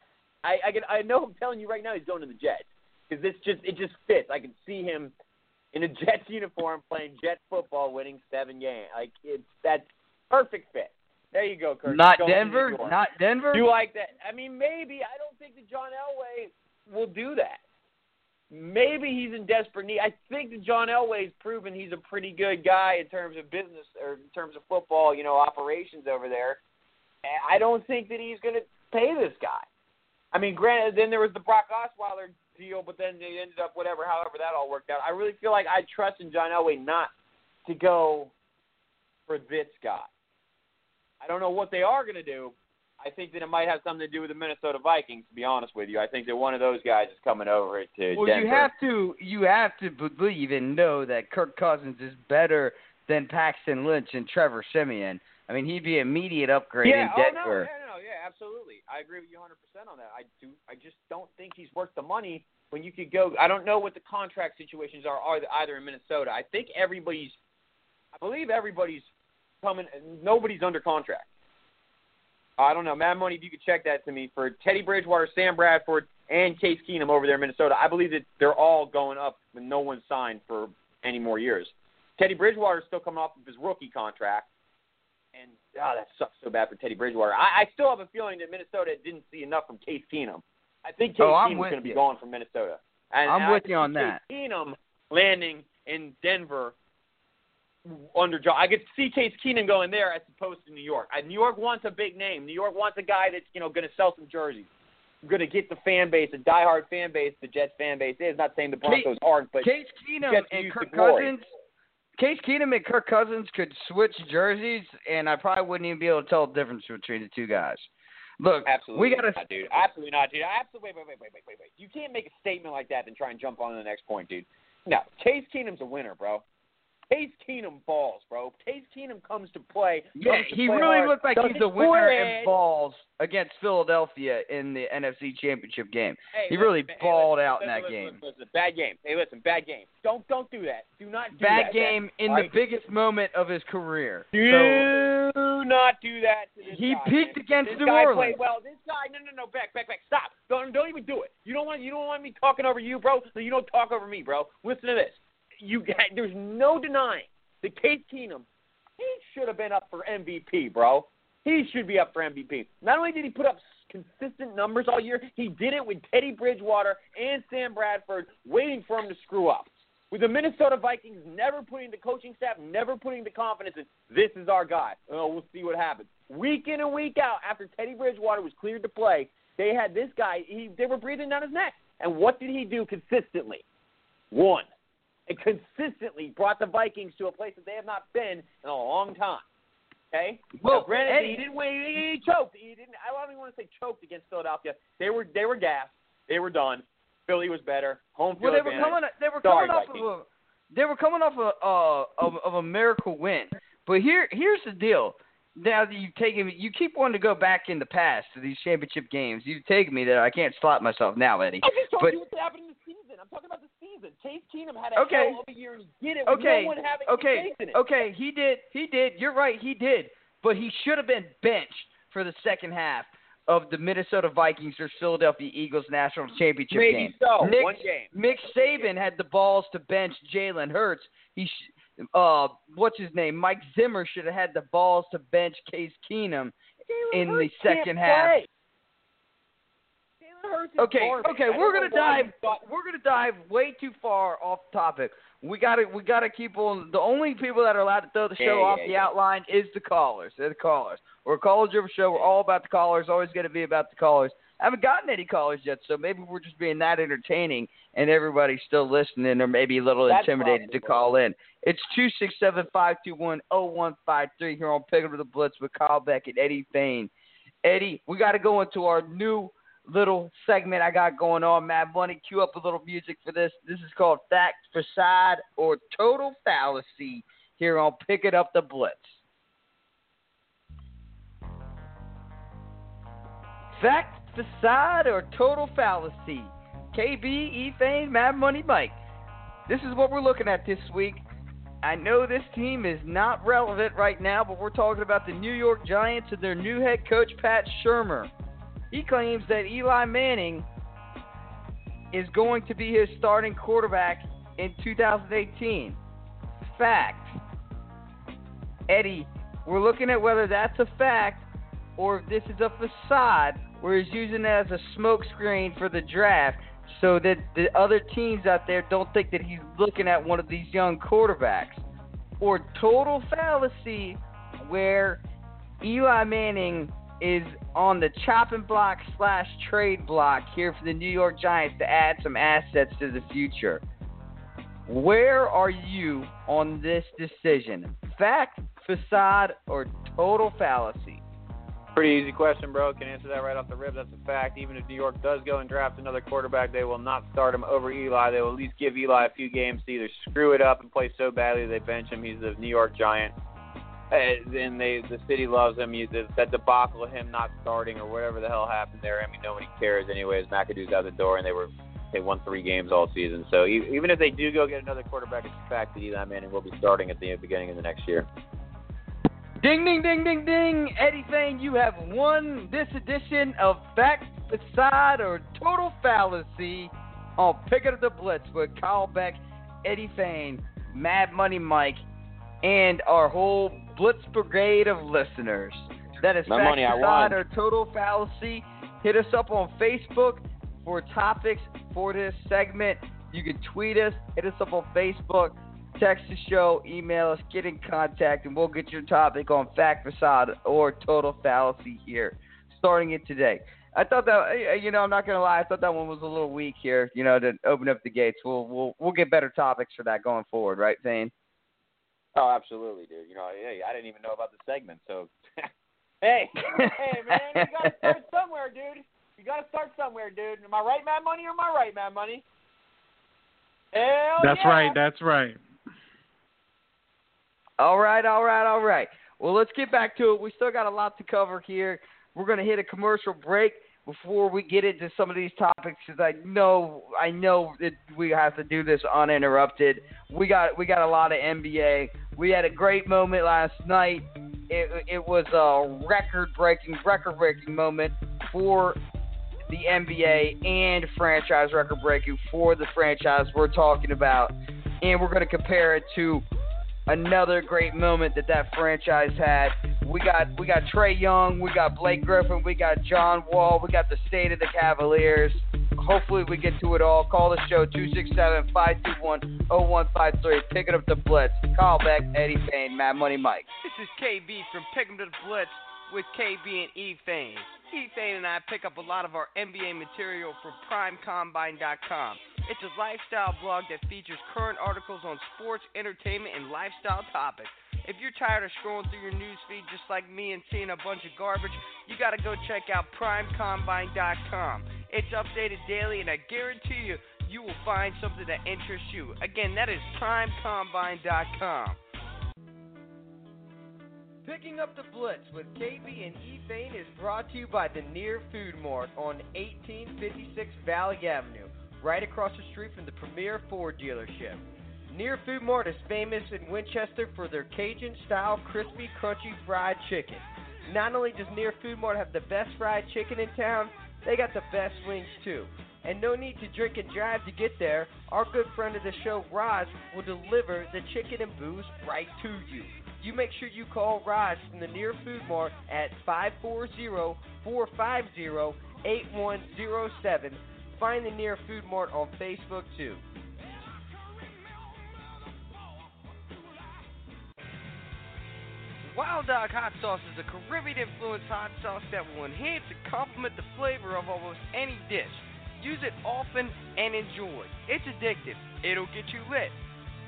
I I, can, I know I'm telling you right now he's going to the Jets because this just it just fits. I can see him in a Jets uniform playing Jets football, winning seven games. Like it's that's perfect fit. There you go, Kirk. Not Denver? Not Denver? You like that? I mean, maybe. I don't think that John Elway will do that. Maybe he's in desperate need. I think that John Elway's proven he's a pretty good guy in terms of business or in terms of football, you know, operations over there. I don't think that he's going to pay this guy. I mean, granted, then there was the Brock Osweiler deal, but then they ended up whatever, however that all worked out. I really feel like I trust in John Elway not to go for this guy. I don't know what they are going to do. I think that it might have something to do with the Minnesota Vikings, to be honest with you. I think that one of those guys is coming over to well, Denver. Well, you have to you have to believe and know that Kirk Cousins is better than Paxton Lynch and Trevor Siemian. I mean, he'd be an immediate upgrade yeah, in Denver. Oh, no, no, no, yeah, absolutely. I agree with you one hundred percent on that. I do. I just don't think he's worth the money when you could go. I don't know what the contract situations are either in Minnesota. I think everybody's – I believe everybody's – coming, nobody's under contract. I don't know. Mad Money, if you could check that to me for Teddy Bridgewater, Sam Bradford, and Case Keenum over there in Minnesota. I believe that they're all going up when no one's signed for any more years. Teddy Bridgewater is still coming off of his rookie contract. And, oh, that sucks so bad for Teddy Bridgewater. I, I still have a feeling that Minnesota didn't see enough from Case Keenum. I think Case oh, Keenum is going to be gone from Minnesota. And, I'm and with you on Case that. Case Keenum landing in Denver under John, I could see Case Keenum going there as opposed to New York. I, New York wants a big name. New York wants a guy that's, you know, going to sell some jerseys, going to get the fan base, a diehard fan base. The Jets fan base is not saying the Broncos Case, aren't, but Case Keenum Jets and Kirk Cousins. Case Keenum and Kirk Cousins could switch jerseys, and I probably wouldn't even be able to tell the difference between the two guys. Look, absolutely we got to, dude. Absolutely not, dude. Absolutely, wait, wait, wait, wait, wait, wait. You can't make a statement like that and try and jump on to the next point, dude. No, Case Keenum's a winner, bro. Case Keenum balls, bro. Case Keenum comes to play. Yeah, to he play really hard. Looked like Does he's a winner and balls against Philadelphia in the N F C Championship game. Hey, he listen, really hey, balled listen, out listen, in that listen, game. Listen, listen. Bad game. Hey, listen, bad game. Don't don't do that. Do not do bad that. Bad game that, in right? the biggest moment of his career. Do so, not do that to this He guy, peaked man. Against this New guy Orleans. Played well, this guy, no, no, no, back, back, back. Stop. Don't don't even do it. You don't want you don't want me talking over you, bro. So you don't talk over me, bro. Listen to this. You there's no denying that Case Keenum, he should have been up for M V P, bro. He should be up for M V P. Not only did he put up consistent numbers all year, he did it with Teddy Bridgewater and Sam Bradford waiting for him to screw up. With the Minnesota Vikings never putting the coaching staff, never putting the confidence in, this is our guy. Oh, we'll see what happens. Week in and week out, after Teddy Bridgewater was cleared to play, they had this guy, he, they were breathing down his neck. And what did he do consistently? One. It consistently brought the Vikings to a place that they have not been in a long time. Okay? Well, now, granted, Eddie, he didn't win. He choked. He didn't. I don't even want to say choked against Philadelphia. They were they were gassed. They were done. Philly was better. Home field well, they advantage. Were coming, they were Sorry, coming off of a They were coming off a uh, of, of a miracle win. But here here's the deal. Now that you've taken me, you keep wanting to go back in the past to these championship games. You've taken me there. I can't slap myself now, Eddie. I just told but, you what's happening this season. I'm talking about the season. Case Keenum had a okay. hell of a year and he did it. Okay. With no one having okay. faith in it. Okay. He did. He did. You're right. He did. But he should have been benched for the second half of the Minnesota Vikings or Philadelphia Eagles national championship Maybe game. So. Nick, One game. Nick Saban had the balls to bench Jalen Hurts. He. Sh- Uh, what's his name? Mike Zimmer should have had the balls to bench Case Keenum Jalen in Hurts the second half. Okay, okay, we're gonna dive. We're gonna dive way too far off topic. We gotta, we gotta keep on. The only people that are allowed to throw the show yeah, off yeah, the yeah. outline is the callers. They're the callers. We're a caller-driven show. We're all about the callers. Always gonna be about the callers. I haven't gotten any callers yet, so maybe we're just being that entertaining and everybody's still listening or maybe a little That's intimidated to call in. It's two six seven, five two one, zero one five three here on Picking Up The Blitz with Kyle Beck and Eddie Fane. Eddie, we got to go into our new little segment I got going on. Mad Money, cue up a little music for this. This is called Fact, Facade, or Total Fallacy here on Picking Up The Blitz. Fact, Facade, or Total Fallacy. K B, E-Fane, Mad Money Mike. This is what we're looking at this week. I know this team is not relevant right now, but we're talking about the New York Giants and their new head coach, Pat Shermer. He claims that Eli Manning is going to be his starting quarterback in two thousand eighteen. Fact. Eddie, we're looking at whether that's a fact or if this is a facade where he's using it as a smokescreen for the draft so that the other teams out there don't think that he's looking at one of these young quarterbacks. Or total fallacy where Eli Manning is on the chopping block slash trade block here for the New York Giants to add some assets to the future. Where are you on this decision? Fact, facade, or total fallacy? Pretty easy question, bro. Can answer that right off the rip. That's a fact. Even if New York does go and draft another quarterback, they will not start him over Eli. They will at least give Eli a few games to either screw it up and play so badly they bench him. He's a New York Giant. And they, the city loves him. You, that debacle of him not starting or whatever the hell happened there, I mean, nobody cares anyways. McAdoo's out the door, and they were they won three games all season. So even if they do go get another quarterback, it's a fact that Eli Manning will be starting at the beginning of the next year. Ding, ding, ding, ding, ding. Eddie Fane, you have won this edition of Fact, Facade, or Total Fallacy on Picking Up The Blitz with Kyle Beck, Eddie Fane, Mad Money Mike, and our whole Blitz Brigade of listeners. That is My Fact, money, Facade, or Total Fallacy. Hit us up on Facebook for topics for this segment. You can tweet us, hit us up on Facebook. Text the show, email us, get in contact, and we'll get your topic on Fact, Facade, or Total Fallacy here, starting it today. I thought that, you know, I'm not going to lie, I thought that one was a little weak here, you know, to open up the gates. We'll we'll, we'll get better topics for that going forward, right, Fane? Oh, absolutely, dude. You know, hey, I didn't even know about the segment, so. hey, hey, man, you got to start somewhere, dude. You got to start somewhere, dude. Am I right, Mad Money, or am I right, Mad Money? Hell That's yeah. right, that's right. All right, all right, all right. Well, let's get back to it. We still got a lot to cover here. We're going to hit a commercial break before we get into some of these topics because I know I know that we have to do this uninterrupted. We got we got a lot of N B A. We had a great moment last night. It, it was a record-breaking, record-breaking moment for the N B A and franchise record-breaking for the franchise we're talking about, and we're going to compare it to another great moment that that franchise had. We got we got Trae Young, we got Blake Griffin, we got John Wall, we got the state of the Cavaliers. Hopefully we get to it all. Call the show, two six seven, five two one, zero one five three. Picking Up The Blitz. Kyle Beck, Eddie Fane, Mad Money Mike. This is K B from Picking Up The Blitz with K B and E-Fane. E-Fane and I pick up a lot of our N B A material from Prime Combine dot com. It's a lifestyle blog that features current articles on sports, entertainment, and lifestyle topics. If you're tired of scrolling through your news feed just like me and seeing a bunch of garbage, you got to go check out Prime Combine dot com. It's updated daily, and I guarantee you, you will find something that interests you. Again, that is Prime Combine dot com. Picking Up the Blitz with K B and E. Fane is brought to you by the Near Food Mart on eighteen fifty-six Valley Avenue, right across the street from the Premier Ford dealership. Near Food Mart is famous in Winchester for their Cajun-style crispy, crunchy fried chicken. Not only does Near Food Mart have the best fried chicken in town, they got the best wings too. And no need to drink and drive to get there. Our good friend of the show, Roz, will deliver the chicken and booze right to you. You make sure you call Roz from the Near Food Mart at five four zero, four five zero, eight one zero seven. Find the Near Food Mart on Facebook too. Wild Dog Hot Sauce is a Caribbean-influenced hot sauce that will enhance and complement the flavor of almost any dish. Use it often and enjoy. It's addictive. It'll get you lit.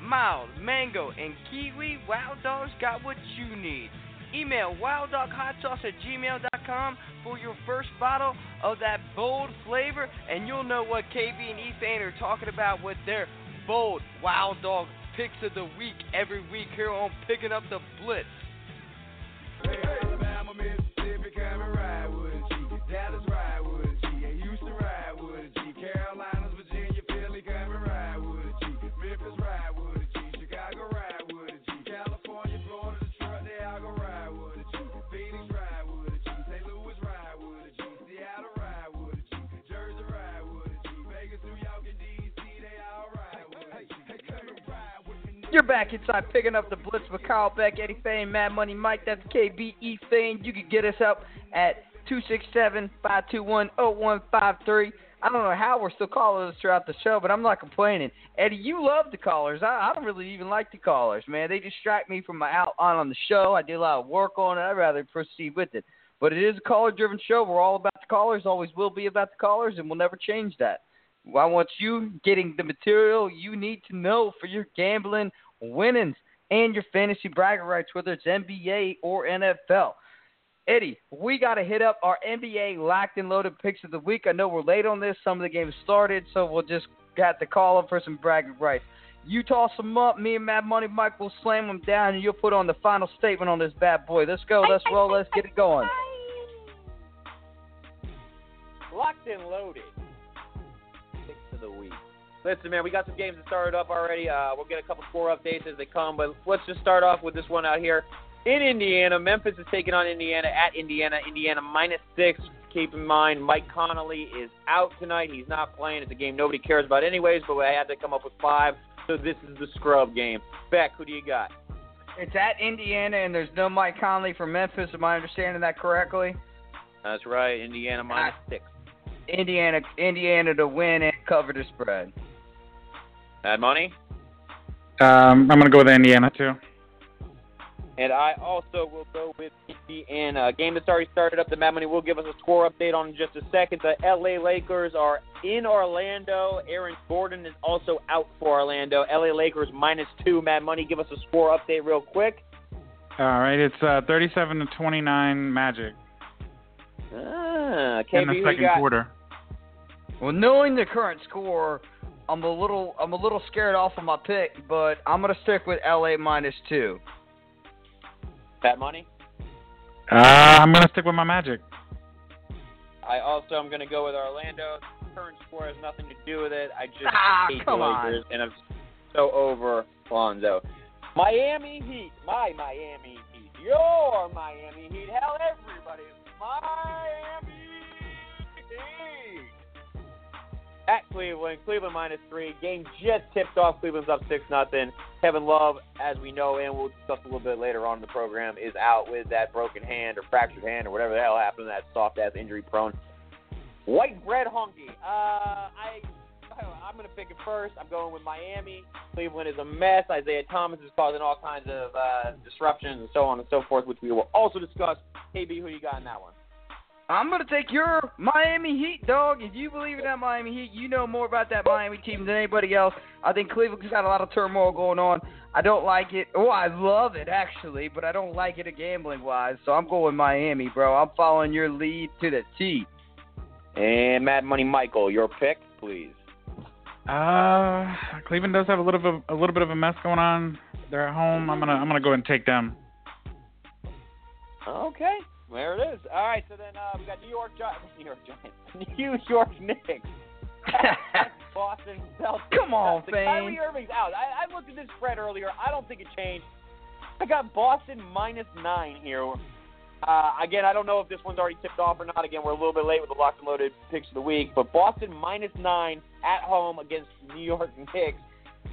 Mild, mango, and kiwi, Wild Dog's got what you need. Email wild dog hot sauce at gmail dot com for your first bottle of that bold flavor, and you'll know what K B and E. Fane are talking about with their bold Wild Dog Picks of the Week every week here on Picking Up the Blitz. Hey, Alabama, Mississippi, come and ride with you. Dallas, ride with you. Houston, ride with you. Carolinas, Virginia, Philly, come and ride with you. Memphis, ride with you. Chicago, ride with you. California, Florida, Detroit, they all go ride with you. Phoenix, ride with you. Saint Louis, ride with you. Seattle, ride with you. Jersey, ride with you. Vegas, New York, and D C, they all ride with you. Hey, come and ride with you. You're back inside Picking Up the Blitz with Kyle Beck, Eddie Fane, Mad Money Mike. That's K B E Fane. You can get us up at two six seven, five two one, zero one five three. I don't know how we're still calling us throughout the show, but I'm not complaining. Eddie, you love the callers. I, I don't really even like the callers, man. They distract me from my out on, on the show. I do a lot of work on it. I'd rather proceed with it. But it is a caller-driven show. We're all about the callers, always will be about the callers, and we'll never change that. I want you getting the material you need to know for your gambling winnings and your fantasy bragging rights, whether it's N B A or N F L. Eddie, we got to hit up our N B A locked and loaded picks of the week. I know we're late on this. Some of the games started, so we'll just got to call them for some bragging rights. You toss them up. Me and Mad Money Mike will slam them down, and you'll put on the final statement on this bad boy. Let's go. Let's roll. Let's get it going. Locked and loaded. The week. Listen, man, we got some games that started up already. Uh, we'll get a couple score updates as they come, but let's just start off with this one out here in Indiana. Memphis is taking on Indiana at Indiana. Indiana minus six. Keep in mind, Mike Connolly is out tonight. He's not playing. It's a game nobody cares about anyways, but I had to come up with five, so this is the scrub game. Beck, who do you got? It's at Indiana, and there's no Mike Connolly for Memphis. Am I understanding that correctly? That's right. Indiana minus I- six. Indiana Indiana to win and cover the spread. Bad money? Um, I'm going to go with Indiana, too. And I also will go with Indiana. A game that's already started up. The Mad Money will give us a score update on in just a second. The L A Lakers are in Orlando. Aaron Gordon is also out for Orlando. L A Lakers minus two. Mad Money, give us a score update real quick. All right, it's uh, thirty-seven to twenty-nine Magic. Ah, K B, in the second quarter. Well, knowing the current score, I'm a little I'm a little scared off of my pick, but I'm gonna stick with L A minus two. That money? Uh, I'm gonna stick with my Magic. I also am gonna go with Orlando. The current score has nothing to do with it. I just ah, hate the Lakers, and I'm so over Lonzo. Miami Heat, my Miami Heat, your Miami Heat, hell, everybody. Miami Heat at Cleveland. Cleveland minus three. Game just tipped off. Cleveland's up six nothing. Kevin Love, as we know, and we'll discuss a little bit later on in the program, is out with that broken hand or fractured hand or whatever the hell happened to that soft ass injury prone white bread honky. Uh, I I'm gonna pick it first. I'm going with Miami. Cleveland is a mess. Isaiah Thomas is causing all kinds of uh, disruptions and so on and so forth, which we will also discuss. K B, who you got in that one? I'm gonna take your Miami Heat, dog. If you believe in that Miami Heat, you know more about that Miami team than anybody else. I think Cleveland's got a lot of turmoil going on. I don't like it. Oh, I love it actually, but I don't like it gambling wise. So I'm going Miami, bro. I'm following your lead to the T. And Mad Money Michael, your pick, please. Uh, Cleveland does have a little bit of, a little bit of a mess going on. They're at home. I'm gonna I'm gonna go ahead and take them. Okay, there it is. All right, so then uh, we got New York Giants, New York Giants, New York Knicks, Boston Celtics. Come on, Fane. Kyrie Irving's out. I, I looked at this spread earlier. I don't think it changed. I got Boston minus nine here. Uh, again, I don't know if this one's already tipped off or not. Again, we're a little bit late with the locked and loaded picks of the week. But Boston minus nine at home against New York Knicks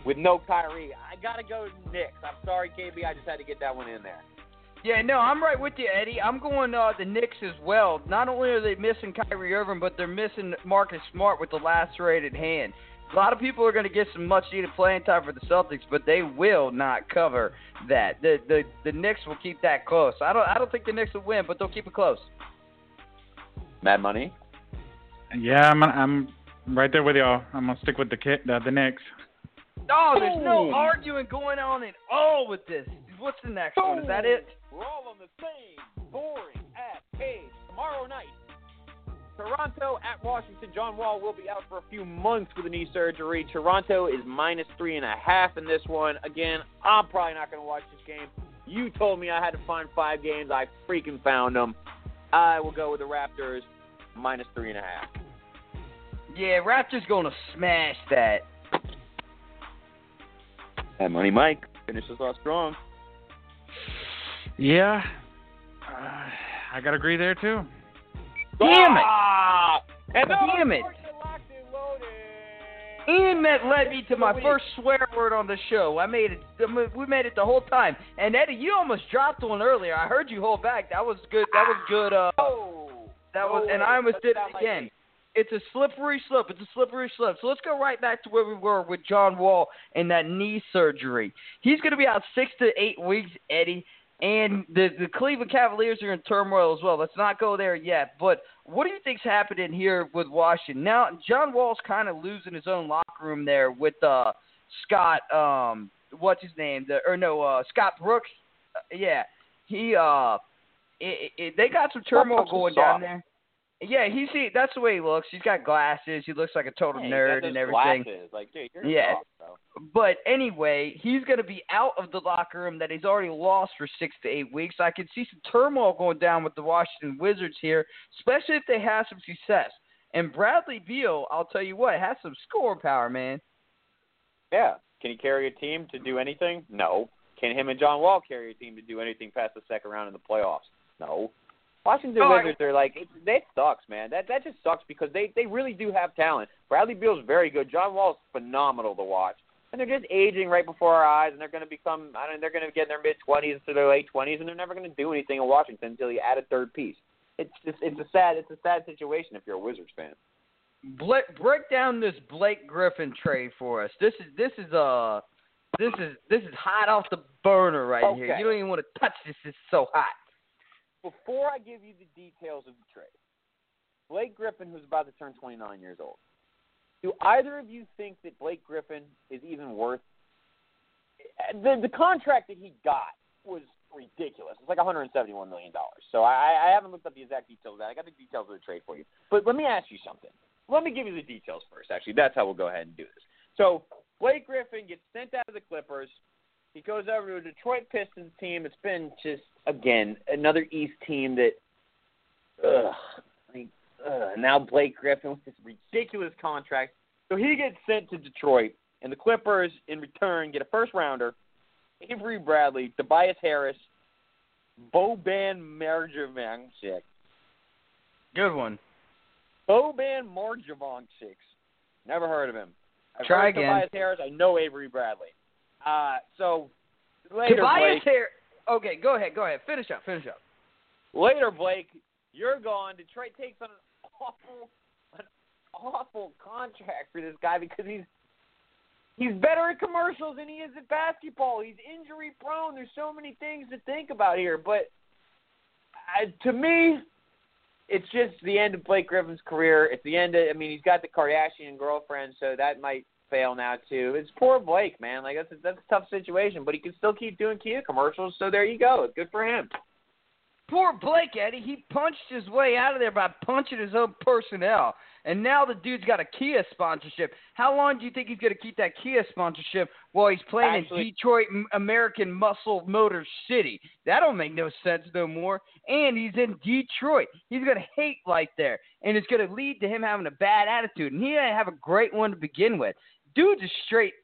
with no Kyrie. I got to go Knicks. I'm sorry, K B. I just had to get that one in there. Yeah, no, I'm right with you, Eddie. I'm going uh, the Knicks as well. Not only are they missing Kyrie Irving, but they're missing Marcus Smart with the lacerated hand. A lot of people are going to get some much-needed playing time for the Celtics, but they will not cover that. The the the Knicks will keep that close. I don't I don't think the Knicks will win, but they'll keep it close. Mad Money? Yeah, I'm I'm right there with y'all. I'm gonna stick with the kid, the, the Knicks. No, oh, there's no arguing going on at all with this. What's the next Boom. one? Is that it? We're all on the same boring ass page tomorrow night. Toronto at Washington. John Wall will be out for a few months with a knee surgery. Toronto is minus three and a half in this one. Again, I'm probably not going to watch this game. You told me I had to find five games. I freaking found them. I will go with the Raptors, minus three and a half. Yeah, Raptors going to smash that. That Money Mike finishes off strong. Yeah. Uh, I got to agree there, too. Damn it! Ah, and Damn it! Ian that led me to my first swear word on the show. I made it. We made it the whole time. And Eddie, you almost dropped one earlier. I heard you hold back. That was good. That was good. Uh, that was. And I almost did it again. It's a slippery slope. It's a slippery slope. So let's go right back to where we were with John Wall and that knee surgery. He's going to be out six to eight weeks, Eddie. And the, the Cleveland Cavaliers are in turmoil as well. Let's not go there yet. But what do you think's happening here with Washington? Now, John Wall's kind of losing his own locker room there with uh, Scott, um, what's his name? The, or no, uh, Scott Brooks. Uh, yeah. he uh, it, it, They got some turmoil going down there. Yeah, he see that's the way he looks. He's got glasses. He looks like a total yeah, nerd and everything. Glasses. Like, dude, you're yeah. Soft, but anyway, he's going to be out of the locker room that he's already lost for six to eight weeks. I can see some turmoil going down with the Washington Wizards here, especially if they have some success. And Bradley Beal, I'll tell you what, has some scoring power, man. Yeah. Can he carry a team to do anything? No. Can him and John Wall carry a team to do anything past the second round in the playoffs? No. Washington oh, Wizards are like, it, that sucks, man. That that just sucks because they, they really do have talent. Bradley Beal's very good. John Wall's phenomenal to watch. And they're just aging right before our eyes, and they're going to become, I don't know, they're going to get in their mid-twenties to their late twenties, and they're never going to do anything in Washington until you add a third piece. It's just, it's a sad, it's a sad situation if you're a Wizards fan. Blake, break down this Blake Griffin trade for us. This is, this is, uh, this is, this is hot off the burner right okay. here. You don't even want to touch this. It's so hot. Before I give you the details of the trade, Blake Griffin, who's about to turn twenty-nine years old, do either of you think that Blake Griffin is even worth the, the contract that he got was ridiculous. It's like one hundred seventy-one million dollars. So I, I haven't looked up the exact details of that. I got the details of the trade for you. But let me ask you something. Let me give you the details first, actually. That's how we'll go ahead and do this. So Blake Griffin gets sent out of the Clippers. He goes over to a Detroit Pistons team. It's been just, again, another East team that, ugh, I mean, ugh. Now Blake Griffin with this ridiculous contract. So he gets sent to Detroit, and the Clippers, in return, get a first-rounder, Avery Bradley, Tobias Harris, Boban Marjanovic. Good one. Boban Marjanovic. Never heard of him. I've Try again. Tobias Harris. I know Avery Bradley. Uh, so later, Tobias Blake. Harris. Okay, go ahead, go ahead. Finish up, finish up. Later, Blake, you're gone. Detroit takes on an awful, an awful contract for this guy because he's he's better at commercials than he is at basketball. He's injury prone. There's so many things to think about here, but uh, to me, it's just the end of Blake Griffin's career. It's the end of. I mean, he's got the Kardashian girlfriend, so that might. Fail now too. It's poor Blake, man. Like that's a, that's a tough situation, but he can still keep doing Kia commercials. So there you go. It's good for him. Poor Blake, Eddie, he punched his way out of there by punching his own personnel. And now the dude's got a Kia sponsorship. How long do you think he's going to keep that Kia sponsorship while he's playing Actually, in Detroit American Muscle Motor City? That don't make no sense no more. And he's in Detroit. He's going to hate life there. And it's going to lead to him having a bad attitude. And he didn't have a great one to begin with. Dude's a straight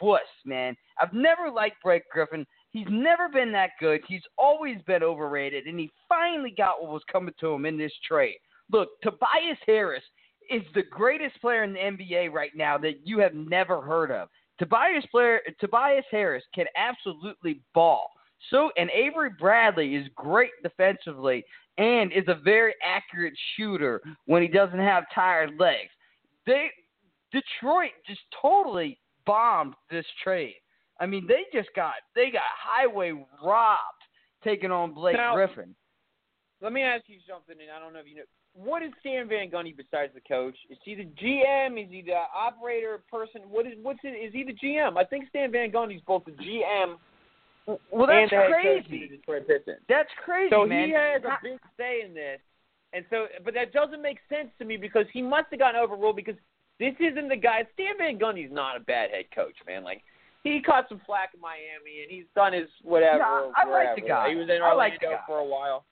wuss, man. I've never liked Blake Griffin. He's never been that good. He's always been overrated. And he finally got what was coming to him in this trade. Look, Tobias Harris is the greatest player in the N B A right now that you have never heard of. Tobias player, Tobias Harris can absolutely ball. So, and Avery Bradley is great defensively and is a very accurate shooter when he doesn't have tired legs. They, Detroit just totally bombed this trade. I mean, they just got they got highway robbed taking on Blake now, Griffin. Let me ask you something, and I don't know if you know. What is Stan Van Gundy besides the coach? Is he the G M? Is he the operator person? What is what's it? Is he the G M? I think Stan Van Gundy's both the G M. Well, that's and the crazy. Head coach of the Detroit that's crazy. So man. He has a big say in this, and so but that doesn't make sense to me because he must have gotten overruled because this isn't the guy. Stan Van Gundy's not a bad head coach, man. Like he caught some flack in Miami, and he's done his whatever. Yeah, I, I like the guy. He was in Orlando I like the guy. for a while.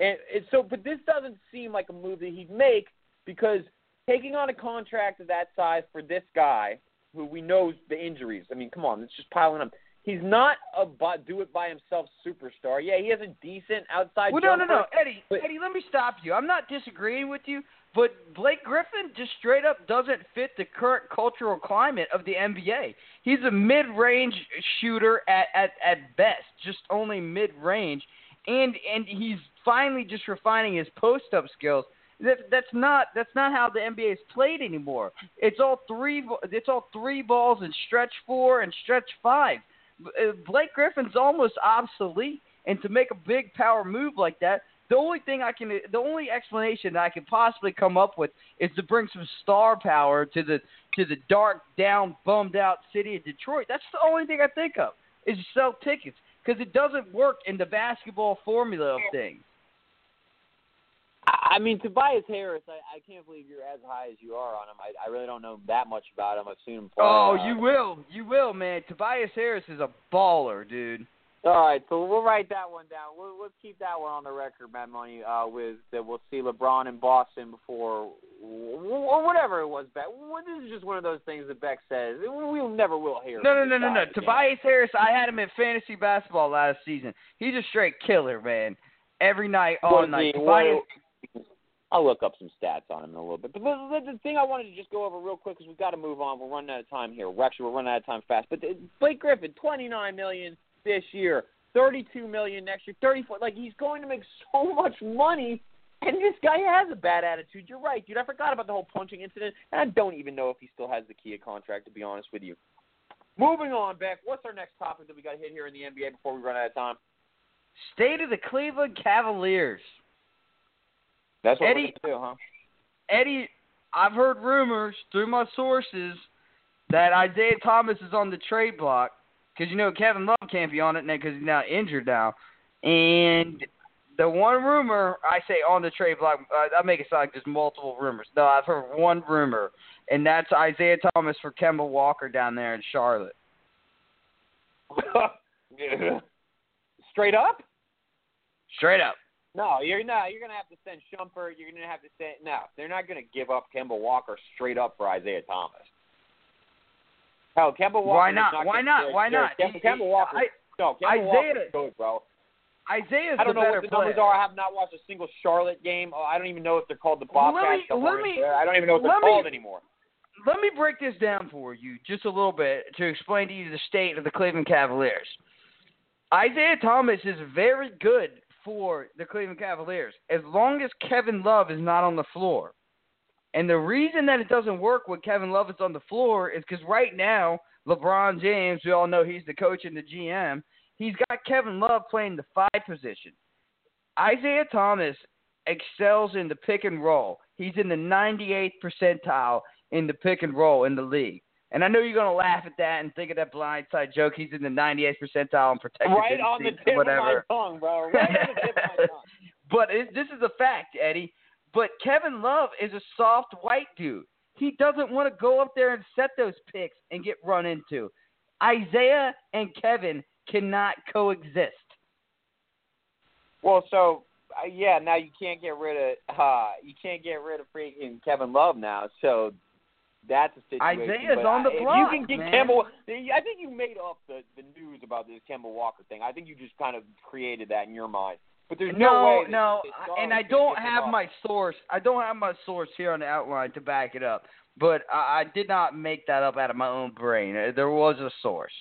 And, and so, but this doesn't seem like a move that he'd make because taking on a contract of that size for this guy, who we know the injuries. I mean, come on, it's just piling up. He's not a do-it-by-himself superstar. Yeah, he has a decent outside well, jumper. No, no, no, Eddie, but, Eddie, let me stop you. I'm not disagreeing with you, but Blake Griffin just straight up doesn't fit the current cultural climate of the N B A. He's a mid-range shooter at, at, at best, just only mid-range. And and he's finally just refining his post-up skills. That, that's not that's not how the N B A is played anymore. It's all three it's all three balls and stretch four and stretch five. Blake Griffin's almost obsolete, and to make a big power move like that, the only thing I can the only explanation that I can possibly come up with is to bring some star power to the to the dark, down, bummed out city of Detroit. That's the only thing I think of is you sell tickets. Because it doesn't work in the basketball formula of things. I mean, Tobias Harris, I, I can't believe you're as high as you are on him. I, I really don't know that much about him. I've seen him play. Oh, you will. You will, man. Tobias Harris is a baller, dude. All right, so we'll write that one down. We'll, we'll keep that one on the record, Mad Money, uh, with that we'll see LeBron in Boston before or whatever it was, Beck. This is just one of those things that Beck says. We never will hear. No, no, no, no, no. Again. Tobias Harris, I had him in fantasy basketball last season. He's a straight killer, man. Every night, all night. Tobias... I'll look up some stats on him in a little bit. But the, the, the thing I wanted to just go over real quick is we've got to move on. We're running out of time here. We're actually, we're running out of time fast. But the, Blake Griffin, twenty-nine million dollars. This year, thirty-two million dollars next year, thirty-four. Like he's going to make so much money, and this guy has a bad attitude. You're right, dude. I forgot about the whole punching incident, and I don't even know if he still has the Kia contract. To be honest with you. Moving on, Beck. What's our next topic that we got hit here in the N B A before we run out of time? State of the Cleveland Cavaliers. That's what Eddie, we're gonna do, huh? Eddie, I've heard rumors through my sources that Isaiah Thomas is on the trade block. Because, you know, Kevin Love can't be on it now because he's now injured now. And the one rumor, I say on the trade block, uh, I make it sound like there's multiple rumors. No, I've heard one rumor, and that's Isaiah Thomas for Kemba Walker down there in Charlotte. Straight up? Straight up. No, you're not. You're going to have to send Shumpert. You're going to have to send – no, they're not going to give up Kemba Walker straight up for Isaiah Thomas. Hell, Kemba Walker. Why not? not Why not? There. Why not? Kemba, he, Kemba Walker. I, no, Kemba Isaiah, Walker's good, bro. Isaiah's I don't the know what the player. numbers are. I have not watched a single Charlotte game. Oh, I don't even know if they're called the Bobcats. Let me, let me, I don't even know if they're me, called anymore. Let me break this down for you just a little bit to explain to you the state of the Cleveland Cavaliers. Isaiah Thomas is very good for the Cleveland Cavaliers as long as Kevin Love is not on the floor. And the reason that it doesn't work when Kevin Love is on the floor is because right now, LeBron James, we all know he's the coach and the G M, he's got Kevin Love playing the five position. Isaiah Thomas excels in the pick and roll. He's in the ninety-eighth percentile in the pick and roll in the league. And I know you're going to laugh at that and think of that blindside joke. He's in the ninety-eighth percentile and protected. Right on the tip of my tongue, bro. Right on the tip of my tongue. it, this is a fact, Eddie, but Kevin Love is a soft white dude. He doesn't want to go up there and set those picks and get run into. Isaiah and Kevin cannot coexist. Well, so uh, yeah, now you can't get rid of uh, you can't get rid of freaking Kevin Love now. So that's a situation. Isaiah's but on the I, block. If you can get Kemba, I think you made up the, the news about this Kemba Walker thing. I think you just kind of created that in your mind. But there's no, no way. No, no, and I don't have my source. I don't have my source here on the outline to back it up. But I, I did not make that up out of my own brain. There was a source.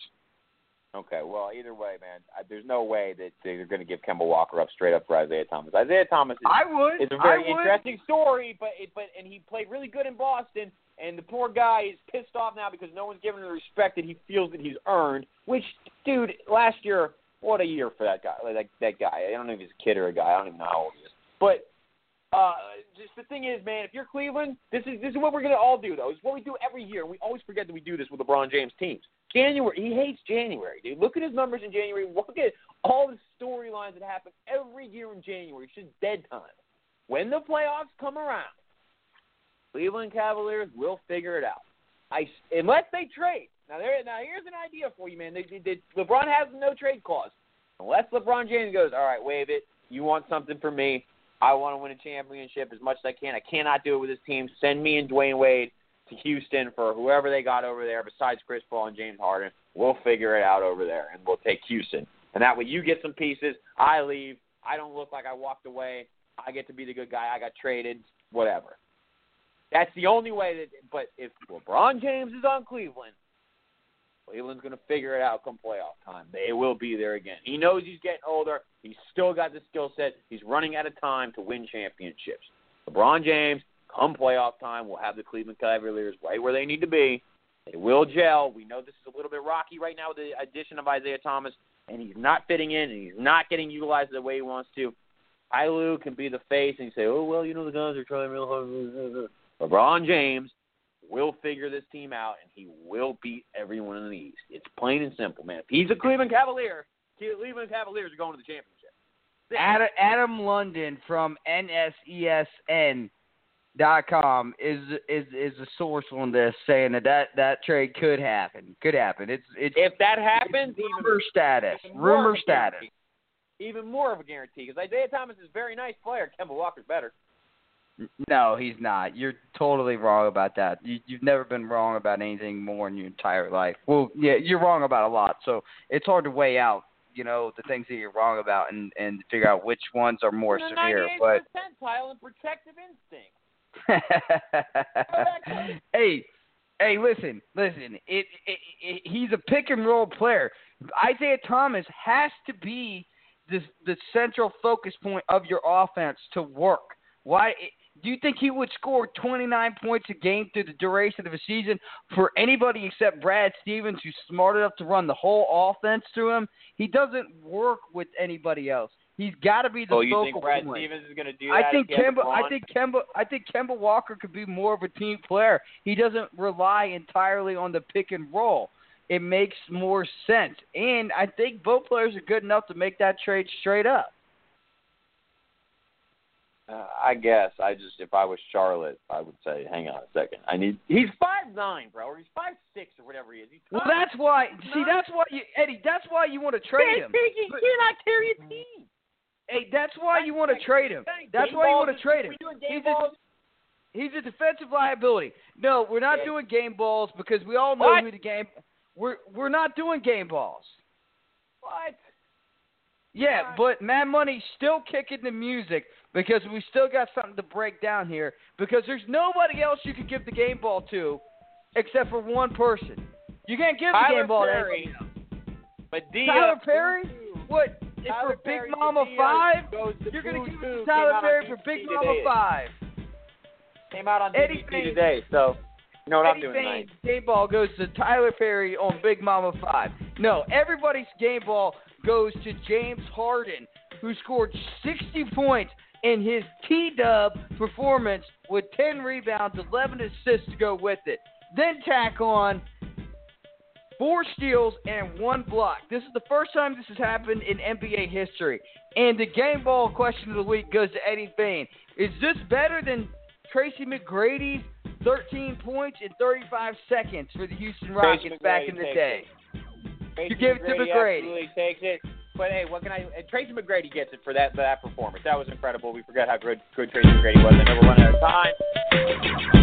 Okay, well, either way, man, I, there's no way that they're going to give Kemba Walker up straight up for Isaiah Thomas. Isaiah Thomas is, I would, is a very I would. interesting story, but it, but and he played really good in Boston, and the poor guy is pissed off now because no one's giving him the respect that he feels that he's earned, which, dude, last year, what a year for that guy. Like, that guy. I don't know if he's a kid or a guy. I don't even know how old he is. But Uh, just the thing is, man, if you're Cleveland, this is this is what we're going to all do, though. It's what we do every year. We always forget that we do this with LeBron James teams. January, he hates January, dude. Look at his numbers in January. Look at all the storylines that happen every year in January. It's just dead time. When the playoffs come around, Cleveland Cavaliers will figure it out. I, unless they trade. Now, there, now, here's an idea for you, man. They, they, they, LeBron has no trade clause. Unless LeBron James goes, all right, waive it. You want something from me. I want to win a championship as much as I can. I cannot do it with this team. Send me and Dwayne Wade to Houston for whoever they got over there besides Chris Paul and James Harden. We'll figure it out over there, and we'll take Houston. And that way you get some pieces. I leave. I don't look like I walked away. I get to be the good guy. I got traded, whatever. That's the only way. That. But if LeBron James is on Cleveland, Cleveland's going to figure it out come playoff time. They will be there again. He knows he's getting older. He's still got the skill set. He's running out of time to win championships. LeBron James, come playoff time, will have the Cleveland Cavaliers right where they need to be. They will gel. We know this is a little bit rocky right now with the addition of Isaiah Thomas, and he's not fitting in, and he's not getting utilized the way he wants to. Ailu can be the face and say, oh, well, you know, the guys are trying real hard. LeBron James will figure this team out, and he will beat everyone in the East. It's plain and simple, man. If he's a Cleveland Cavalier, Cleveland Cavaliers are going to the championship. Adam, Adam London from N S E S N dot com is is is a source on this, saying that that, that trade could happen. Could happen. It's, it's if that happens, it's rumor even, status. Even rumor status. Even more of a guarantee because Isaiah Thomas is a very nice player. Kemba Walker's better. No, he's not. You're totally wrong about that. You, you've never been wrong about anything more in your entire life. Well, yeah, you're wrong about a lot, so it's hard to weigh out, you know, the things that you're wrong about and, and figure out which ones are more in the severe. But percentile and protective instinct. hey, hey, listen, listen. It, it, it, he's a pick and roll player. Isaiah Thomas has to be the the central focus point of your offense to work. Why do you think he would score twenty-nine points a game through the duration of a season for anybody except Brad Stevens, who's smart enough to run the whole offense through him? He doesn't work with anybody else. He's got to be the oh, focal point. You think Brad point. Stevens is going to do that? I think Kemba. I think Kemba. I think Kemba Walker could be more of a team player. He doesn't rely entirely on the pick and roll. It makes more sense, and I think both players are good enough to make that trade straight up. Uh, I guess I just if I was Charlotte, I would say, hang on a second. I need. He's five nine, bro, or he's five six, or whatever he is. He's well, that's why. Nine. See, that's why you, Eddie. That's why you want to trade him. He cannot carry a team. Hey, that's why that's you want to trade him. That's why you want to trade him. He's a, he's a defensive liability. No, we're not yeah. doing game balls because we all know what? who the game. We're we're not doing game balls. What? Yeah, right. But Mad Money's still kicking the music because we still got something to break down here because there's nobody else you can give the game ball to except for one person. You can't give Tyler the game ball Perry. to anybody else. Tyler Perry? What? Tyler for Perry Big Mama five? You're going to give it to Tyler Perry for Big Mama five. Came out on D V D today, so... You know what Eddie I'm doing Fane's tonight. Game ball goes to Tyler Perry on Big Mama five. No, everybody's game ball goes to James Harden, who scored sixty points in his T-Dub performance with ten rebounds, eleven assists to go with it. Then tack on four steals, and one block. This is the first time this has happened in N B A history. And the game ball question of the week goes to Eddie Fane. Is this better than Tracy McGrady's thirteen points in thirty-five seconds for the Houston Rockets back in the day? You give it to McGrady. Absolutely takes it. But, hey, what can I – Tracy McGrady gets it for that, that performance. That was incredible. We forgot how good, good Tracy McGrady was at number one at a time.